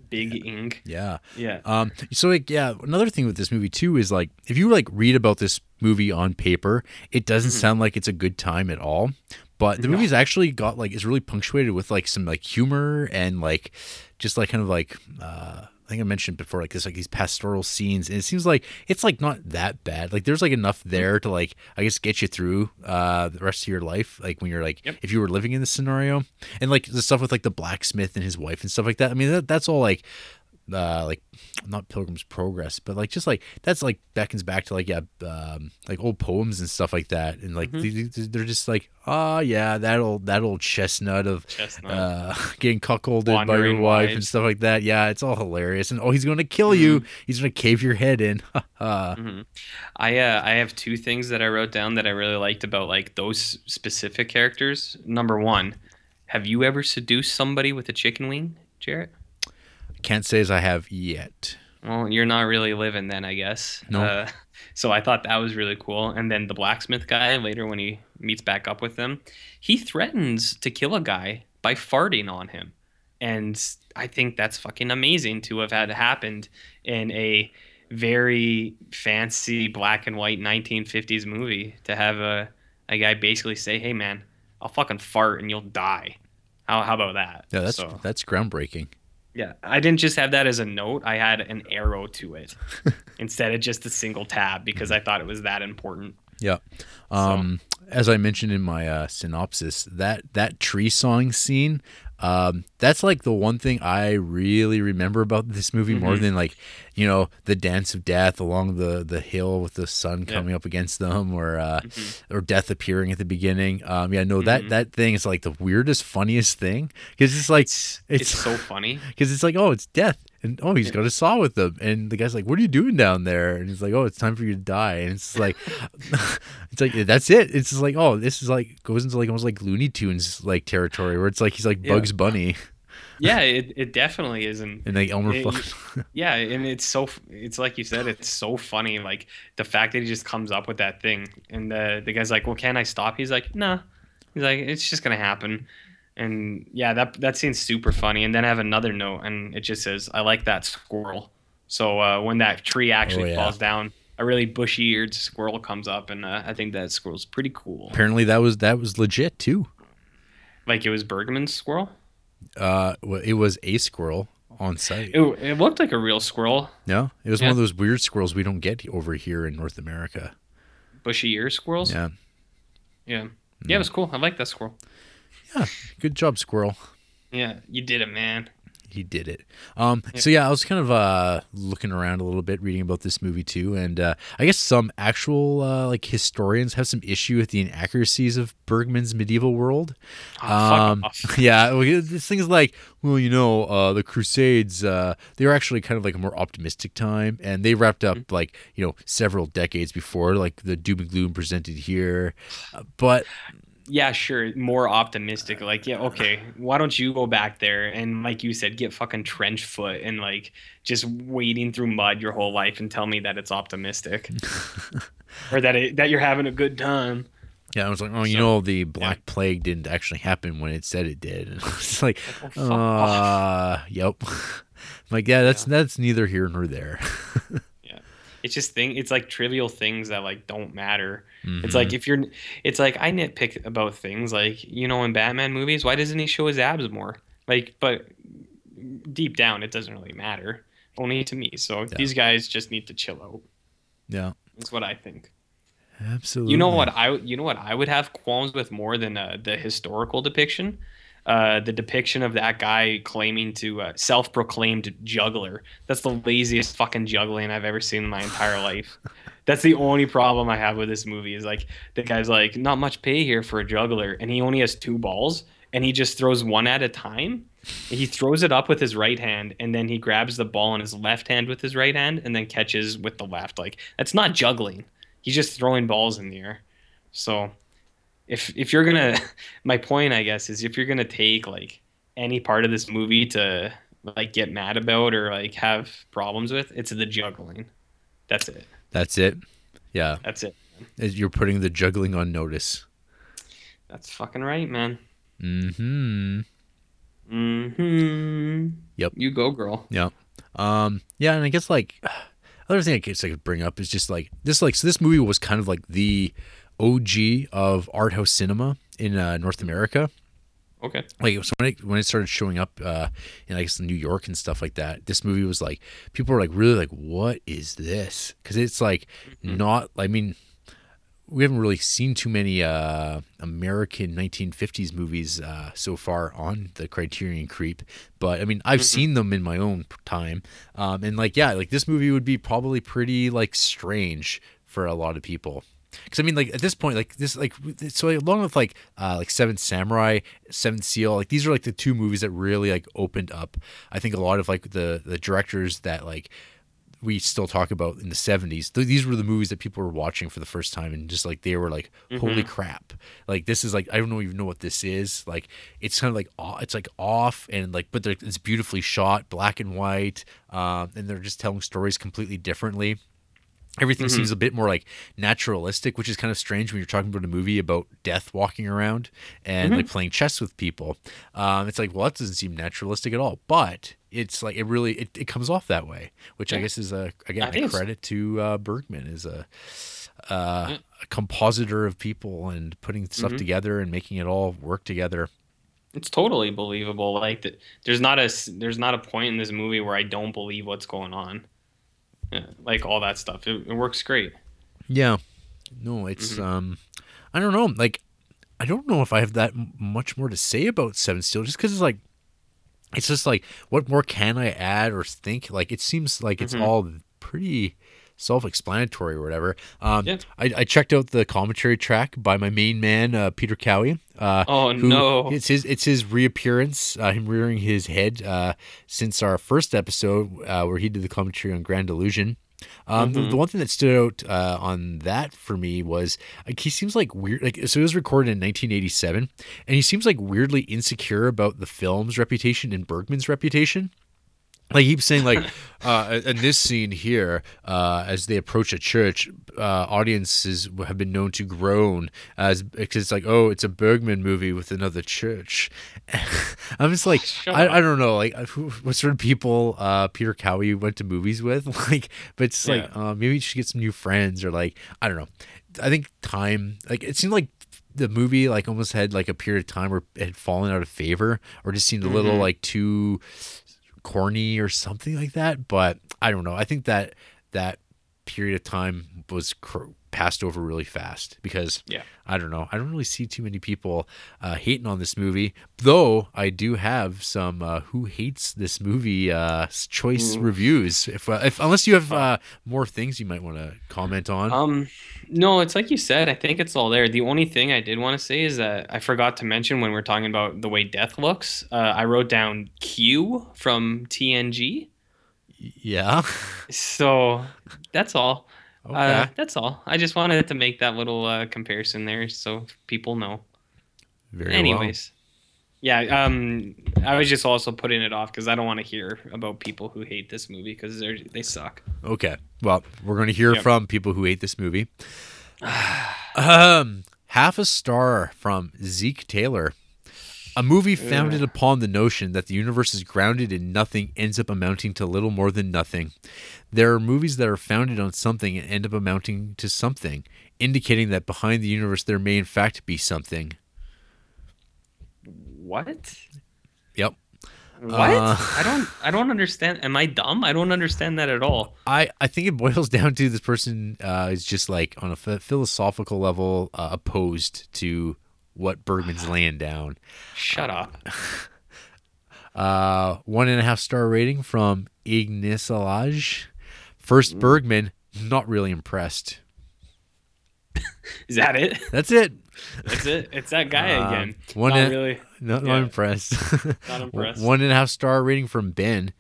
Big ink. Yeah. Yeah. So, like, yeah, another thing with this movie, too, is, like, if you, like, read about this movie on paper, it doesn't sound like it's a good time at all. But the movie's actually got, like, it's really punctuated with, like, some, like, humor and, like, just, like, kind of, like, I think I mentioned before, like, this, like, these pastoral scenes. And it seems like it's, like, not that bad. Like, there's, like, enough there to, like, I guess get you through the rest of your life. Like, when you're, like, if you were living in this scenario. And, like, the stuff with, like, the blacksmith and his wife and stuff like that. I mean, that's all, like not Pilgrim's Progress, but like just like that's like beckons back to like like old poems and stuff like that, and like they're just like that old chestnut of getting cuckolded wandering by your wife and stuff like that. Yeah, it's all hilarious, and he's going to kill you. He's going to cave your head in. I have two things that I wrote down that I really liked about like those specific characters. Number one, have you ever seduced somebody with a chicken wing, Jarrett? Can't say as I have yet. Well, you're not really living then, I guess. No. So I thought that was really cool. And then the blacksmith guy, later when he meets back up with them, he threatens to kill a guy by farting on him. And I think that's fucking amazing to have had happened in a very fancy black and white 1950s movie, to have a guy basically say, hey, man, I'll fucking fart and you'll die. How about that? Yeah, that's groundbreaking. Yeah, I didn't just have that as a note. I had an arrow to it instead of just a single tab because I thought it was that important. Yeah. As I mentioned in my synopsis, that tree song scene, that's like the one thing I really remember about this movie more than like, you know, the dance of death along the hill with the sun coming up against them, or death appearing at the beginning. That thing is like the weirdest, funniest thing, because it's like it's so funny because it's like, oh, it's death. And, oh, he's got a saw with them. And the guy's like, what are you doing down there? And he's like, oh, it's time for you to die. And it's like, it's like, that's it. It's just like, oh, this is like, goes into like almost like Looney Tunes like territory where it's like, he's like Bugs Bunny. Yeah, it definitely isn't. And like Elmer Fudd. Yeah, and it's like you said, it's so funny. Like the fact that he just comes up with that thing. And the guy's like, well, can I stop? He's like, nah. He's like, it's just going to happen. And yeah, that scene's super funny. And then I have another note, and it just says, I like that squirrel. So when that tree actually falls down, a really bushy-eared squirrel comes up, and I think that squirrel's pretty cool. Apparently that was legit, too. Like it was Bergman's squirrel? Well, it was a squirrel on site. It looked like a real squirrel. No, it was one of those weird squirrels we don't get over here in North America. Bushy-eared squirrels? Yeah. Yeah. Yeah, it was cool. I like that squirrel. Yeah, good job, squirrel. Yeah, you did it, man. He did it. So yeah, I was kind of looking around a little bit, reading about this movie too, and I guess some actual like historians have some issue with the inaccuracies of Bergman's medieval world. Fuck off. Yeah, this thing is like, well, you know, the Crusades, they were actually kind of like a more optimistic time, and they wrapped up like, you know, several decades before like the doom and gloom presented here, but. Yeah, sure. More optimistic. Like, yeah, okay. Why don't you go back there and, like you said, get fucking trench foot and, like, just wading through mud your whole life and tell me that it's optimistic or that you're having a good time. Yeah, I was like, oh, you know, the Black Plague didn't actually happen when it said it did. And it's like, yep. I'm like, yeah, that's neither here nor there. It's just it's like trivial things that like don't matter. It's like it's like I nitpick about things like, you know, in Batman movies, why doesn't he show his abs more? Like, but deep down, it doesn't really matter, only to me. So these guys just need to chill out. Yeah, that's what I think. Absolutely. You know what I would have qualms with more than the historical depiction. The depiction of that guy claiming to self-proclaimed juggler. That's the laziest fucking juggling I've ever seen in my entire life. That's the only problem I have with this movie is like the guy's like, not much pay here for a juggler. And he only has two balls and he just throws one at a time. He throws it up with his right hand and then he grabs the ball in his left hand with his right hand and then catches with the left. Like, that's not juggling. He's just throwing balls in the air. So... If you're gonna, my point I guess is if you're gonna take like any part of this movie to like get mad about or like have problems with, it's the juggling. That's it. That's it. Yeah. That's it. You're putting the juggling on notice. That's fucking right, man. Mm-hmm. Yep. You go, girl. Yep. Yeah, and I guess, like, other thing I guess I could bring up is just, like, this movie was kind of, like, the OG of art house cinema in North America. Okay. Like, so when it started showing up in, I guess, New York and stuff like that, this movie was, like, people were, like, really, like, what is this? Because it's, like, not, I mean, we haven't really seen too many American 1950s movies so far on the Criterion Creep, but I mean, I've seen them in my own time. And like, yeah, like this movie would be probably pretty like strange for a lot of people. Cause I mean, like at this point, like this, like, so along with like Seventh Samurai, Seventh Seal, like these are like the two movies that really like opened up, I think, a lot of like the directors that like, we still talk about in the 70s. These were the movies that people were watching for the first time, and just like they were like, holy crap, like this is like, I don't even know what this is. Like it's kind of like it's like off, and like, but it's beautifully shot, black and white, and they're just telling stories completely differently. Everything seems a bit more like naturalistic, which is kind of strange when you're talking about a movie about death walking around and like playing chess with people. It's like, well, that doesn't seem naturalistic at all, but it's like, it really comes off that way, which I guess is a credit to Bergman as a compositor of people and putting stuff together and making it all work together. It's totally believable. Like there's not a point in this movie where I don't believe what's going on. Yeah, like all that stuff, it works great. Yeah, no, it's I don't know. Like, I don't know if I have that much more to say about Seventh Seal, just because it's just like, what more can I add or think? Like, it seems like it's all pretty self-explanatory or whatever. I checked out the commentary track by my main man, Peter Cowie. It's his reappearance, him rearing his head since our first episode where he did the commentary on Grand Illusion. The one thing that stood out on that for me was he seems like weird. Like, so it was recorded in 1987, and he seems like weirdly insecure about the film's reputation and Bergman's reputation. Like, he's saying, like, in this scene here, as they approach a church, audiences have been known to groan because it's like, oh, it's a Bergman movie with another church. I'm just like, I don't know, like, what sort of people Peter Cowie went to movies with? Like, but it's like, maybe you should get some new friends, or like, I don't know. I think time, like, it seemed like the movie like almost had like a period of time where it had fallen out of favor, or just seemed a little like too corny or something like that. But I don't know, I think that period of time was passed over really fast, because I don't know, I don't really see too many people hating on this movie, though I do have some who hates this movie choice reviews, if unless you have more things you might want to comment on. No, it's like you said, I think it's all there. The only thing I did want to say is that I forgot to mention when we're talking about the way death looks, I wrote down Q from TNG. Yeah. So that's all. Okay. That's all. I just wanted to make that little comparison there so people know. Anyways. Well. Yeah, I was just also putting it off because I don't want to hear about people who hate this movie, because they suck. Okay, well, we're going to hear from people who hate this movie. Half a star from Zeke Taylor. A movie founded upon the notion that the universe is grounded in nothing ends up amounting to little more than nothing. There are movies that are founded on something and end up amounting to something, indicating that behind the universe there may in fact be something. What? Yep. What? I don't understand. Am I dumb? I don't understand that at all. I think it boils down to this person is just like on a philosophical level opposed to what Bergman's laying down. Shut up. 1.5-star rating from Ignis Alaj. First Bergman, not really impressed. Is that it? That's it. That's it. It's that guy again. Not impressed. Not impressed. 1.5-star rating from Ben.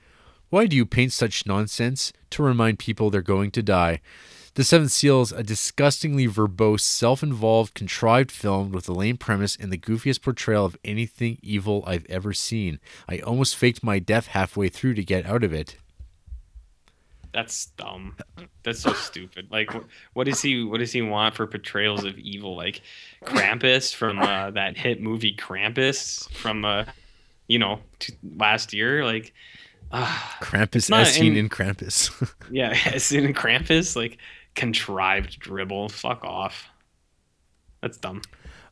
Why do you paint such nonsense to remind people they're going to die? The Seventh Seal is a disgustingly verbose, self-involved, contrived film with a lame premise and the goofiest portrayal of anything evil I've ever seen. I almost faked my death halfway through to get out of it. That's dumb. That's so stupid. Like, what does he want for portrayals of evil? Like Krampus from that hit movie Krampus from you know, last year. Like, Krampus, as seen in Krampus. Yeah, as seen in Krampus. Like, contrived dribble. Fuck off. That's dumb.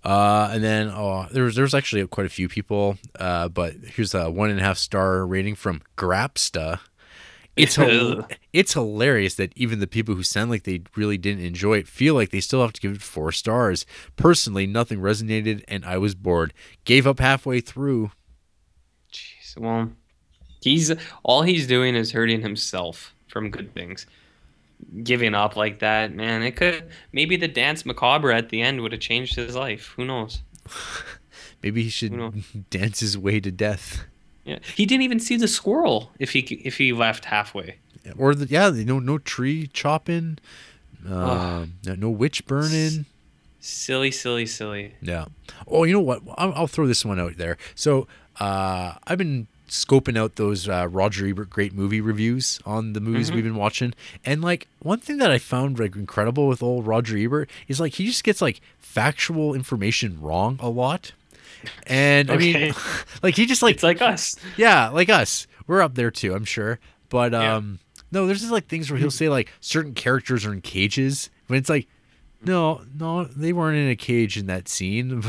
And then there's actually quite a few people, but here's a 1.5-star rating from Grapsta. It's hilarious that even the people who sound like they really didn't enjoy it feel like they still have to give it 4 stars. Personally, nothing resonated, and I was bored. Gave up halfway through. Jeez, well, he's doing is hurting himself from good things. Giving up like that, man, it could... Maybe the dance macabre at the end would have changed his life. Who knows? Maybe he should dance his way to death. Yeah, he didn't even see the squirrel if he left halfway. Or no tree chopping, no witch burning. Silly. Yeah. Oh, you know what? I'll throw this one out there. So I've been scoping out those Roger Ebert great movie reviews on the movies we've been watching, and like one thing that I found like incredible with old Roger Ebert is like he just gets like factual information wrong a lot, and I mean, like he just like it's like us, yeah, like us, we're up there too, I'm sure, but no, there's just like things where he'll say like certain characters are in cages when it's like, No, they weren't in a cage in that scene,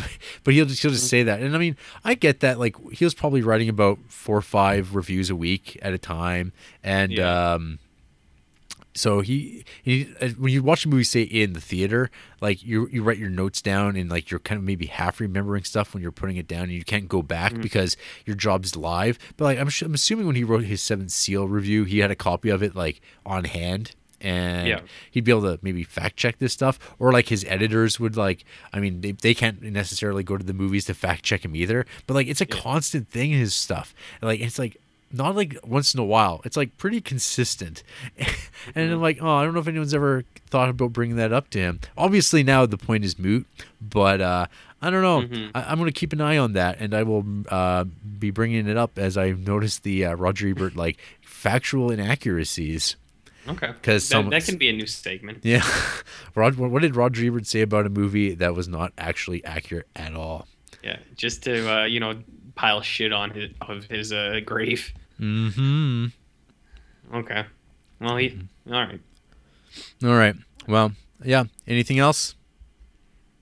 but he'll just say that. And I mean, I get that. Like he was probably writing about 4 or 5 reviews a week at a time, and so he when you watch a movie, say in the theater, like you write your notes down, and like you're kind of maybe half remembering stuff when you're putting it down, and you can't go back because your job's live. But like I'm assuming when he wrote his Seventh Seal review, he had a copy of it like on hand. And he'd be able to maybe fact check this stuff, or like his editors would, like, I mean, they can't necessarily go to the movies to fact check him either, but like it's a constant thing in his stuff. Like it's like not like once in a while, it's like pretty consistent. And I'm like, oh, I don't know if anyone's ever thought about bringing that up to him. Obviously now the point is moot, but I don't know. I'm going to keep an eye on that, and I will be bringing it up as I notice the Roger Ebert like factual inaccuracies. Okay, because that can be a new segment. Yeah, what did Roger Ebert say about a movie that was not actually accurate at all? Yeah, just to pile shit on his grave. Mm-hmm. Okay. Well, All right. Well, yeah. Anything else?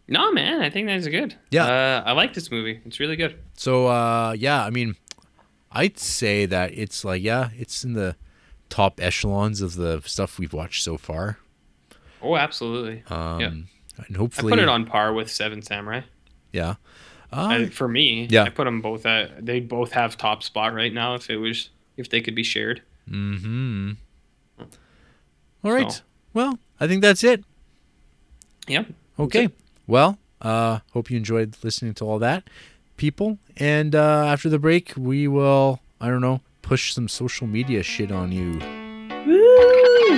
No, man. I think that's good. Yeah. I like this movie. It's really good. So, yeah. I mean, I'd say that it's like, yeah, it's in the top echelons of the stuff we've watched so far. Oh, absolutely. And hopefully I put it on par with Seven Samurai. Yeah. For me, I put them both at, they both have top spot right now if they could be shared. Mm-hmm. All right. So. Well, I think that's it. Yeah. Okay. It. Well, hope you enjoyed listening to all that, people. And after the break, we will, I don't know, push some social media shit on you. Woo!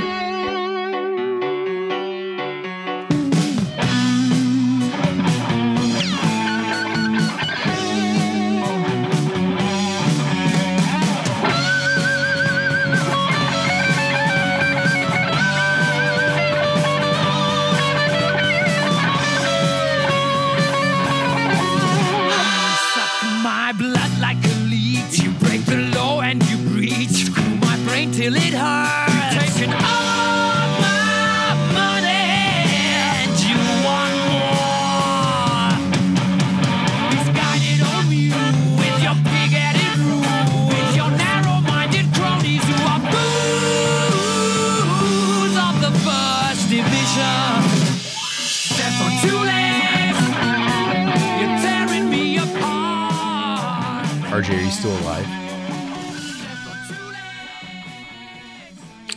RJ, are you still alive?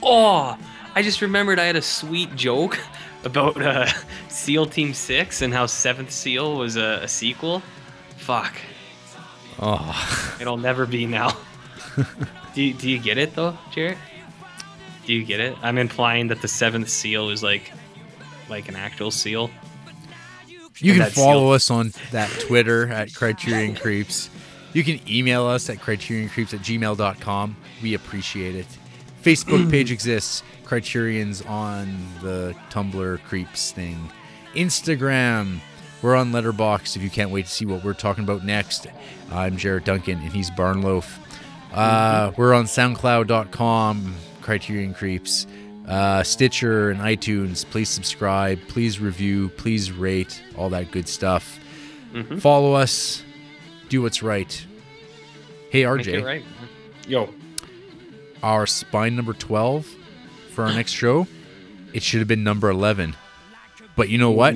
Oh, I just remembered I had a sweet joke about SEAL Team 6 and how Seventh Seal was a sequel. Fuck. Oh. It'll never be now. Do you get it, though, Jarrett? Do you get it? I'm implying that the Seventh Seal is like an actual seal. You can follow us on that Twitter at Criterion Creeps. You can email us at CriterionCreeps@gmail.com. We appreciate it. Facebook page exists. Criterion's on the Tumblr Creeps thing. Instagram, We're on Letterboxd if you can't wait to see what we're talking about next. I'm Jarrett Duncan, and he's Barnloaf. We're on SoundCloud.com, Criterion Creeps, Stitcher, and iTunes. Please subscribe. Please review. Please rate. All that good stuff. Mm-hmm. Follow us. Do what's right. Hey, RJ. Right. Yo. Our spine number 12 for our next show, it should have been number 11. But you know what?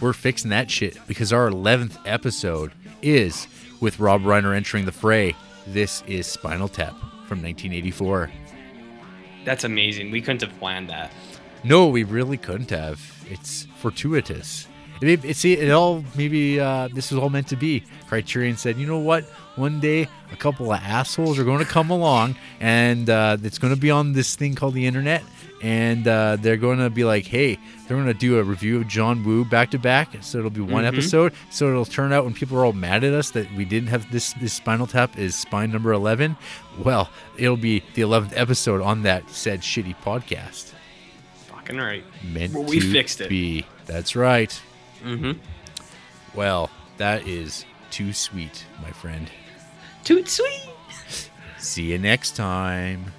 We're fixing that shit because our 11th episode is with Rob Reiner entering the fray. This is Spinal Tap from 1984. That's amazing. We couldn't have planned that. No, we really couldn't have. It's fortuitous. This was all meant to be. Criterion said, you know what? One day, a couple of assholes are going to come along, and it's going to be on this thing called the internet, and they're going to be like, hey, they're going to do a review of John Woo back-to-back, so it'll be one episode, so it'll turn out when people are all mad at us that we didn't have this Spinal Tap is spine number 11. Well, it'll be the 11th episode on that said shitty podcast. Fucking right. We fixed it. That's right. Mm-hmm. Well, that is too sweet, my friend. Toot sweet. See you next time.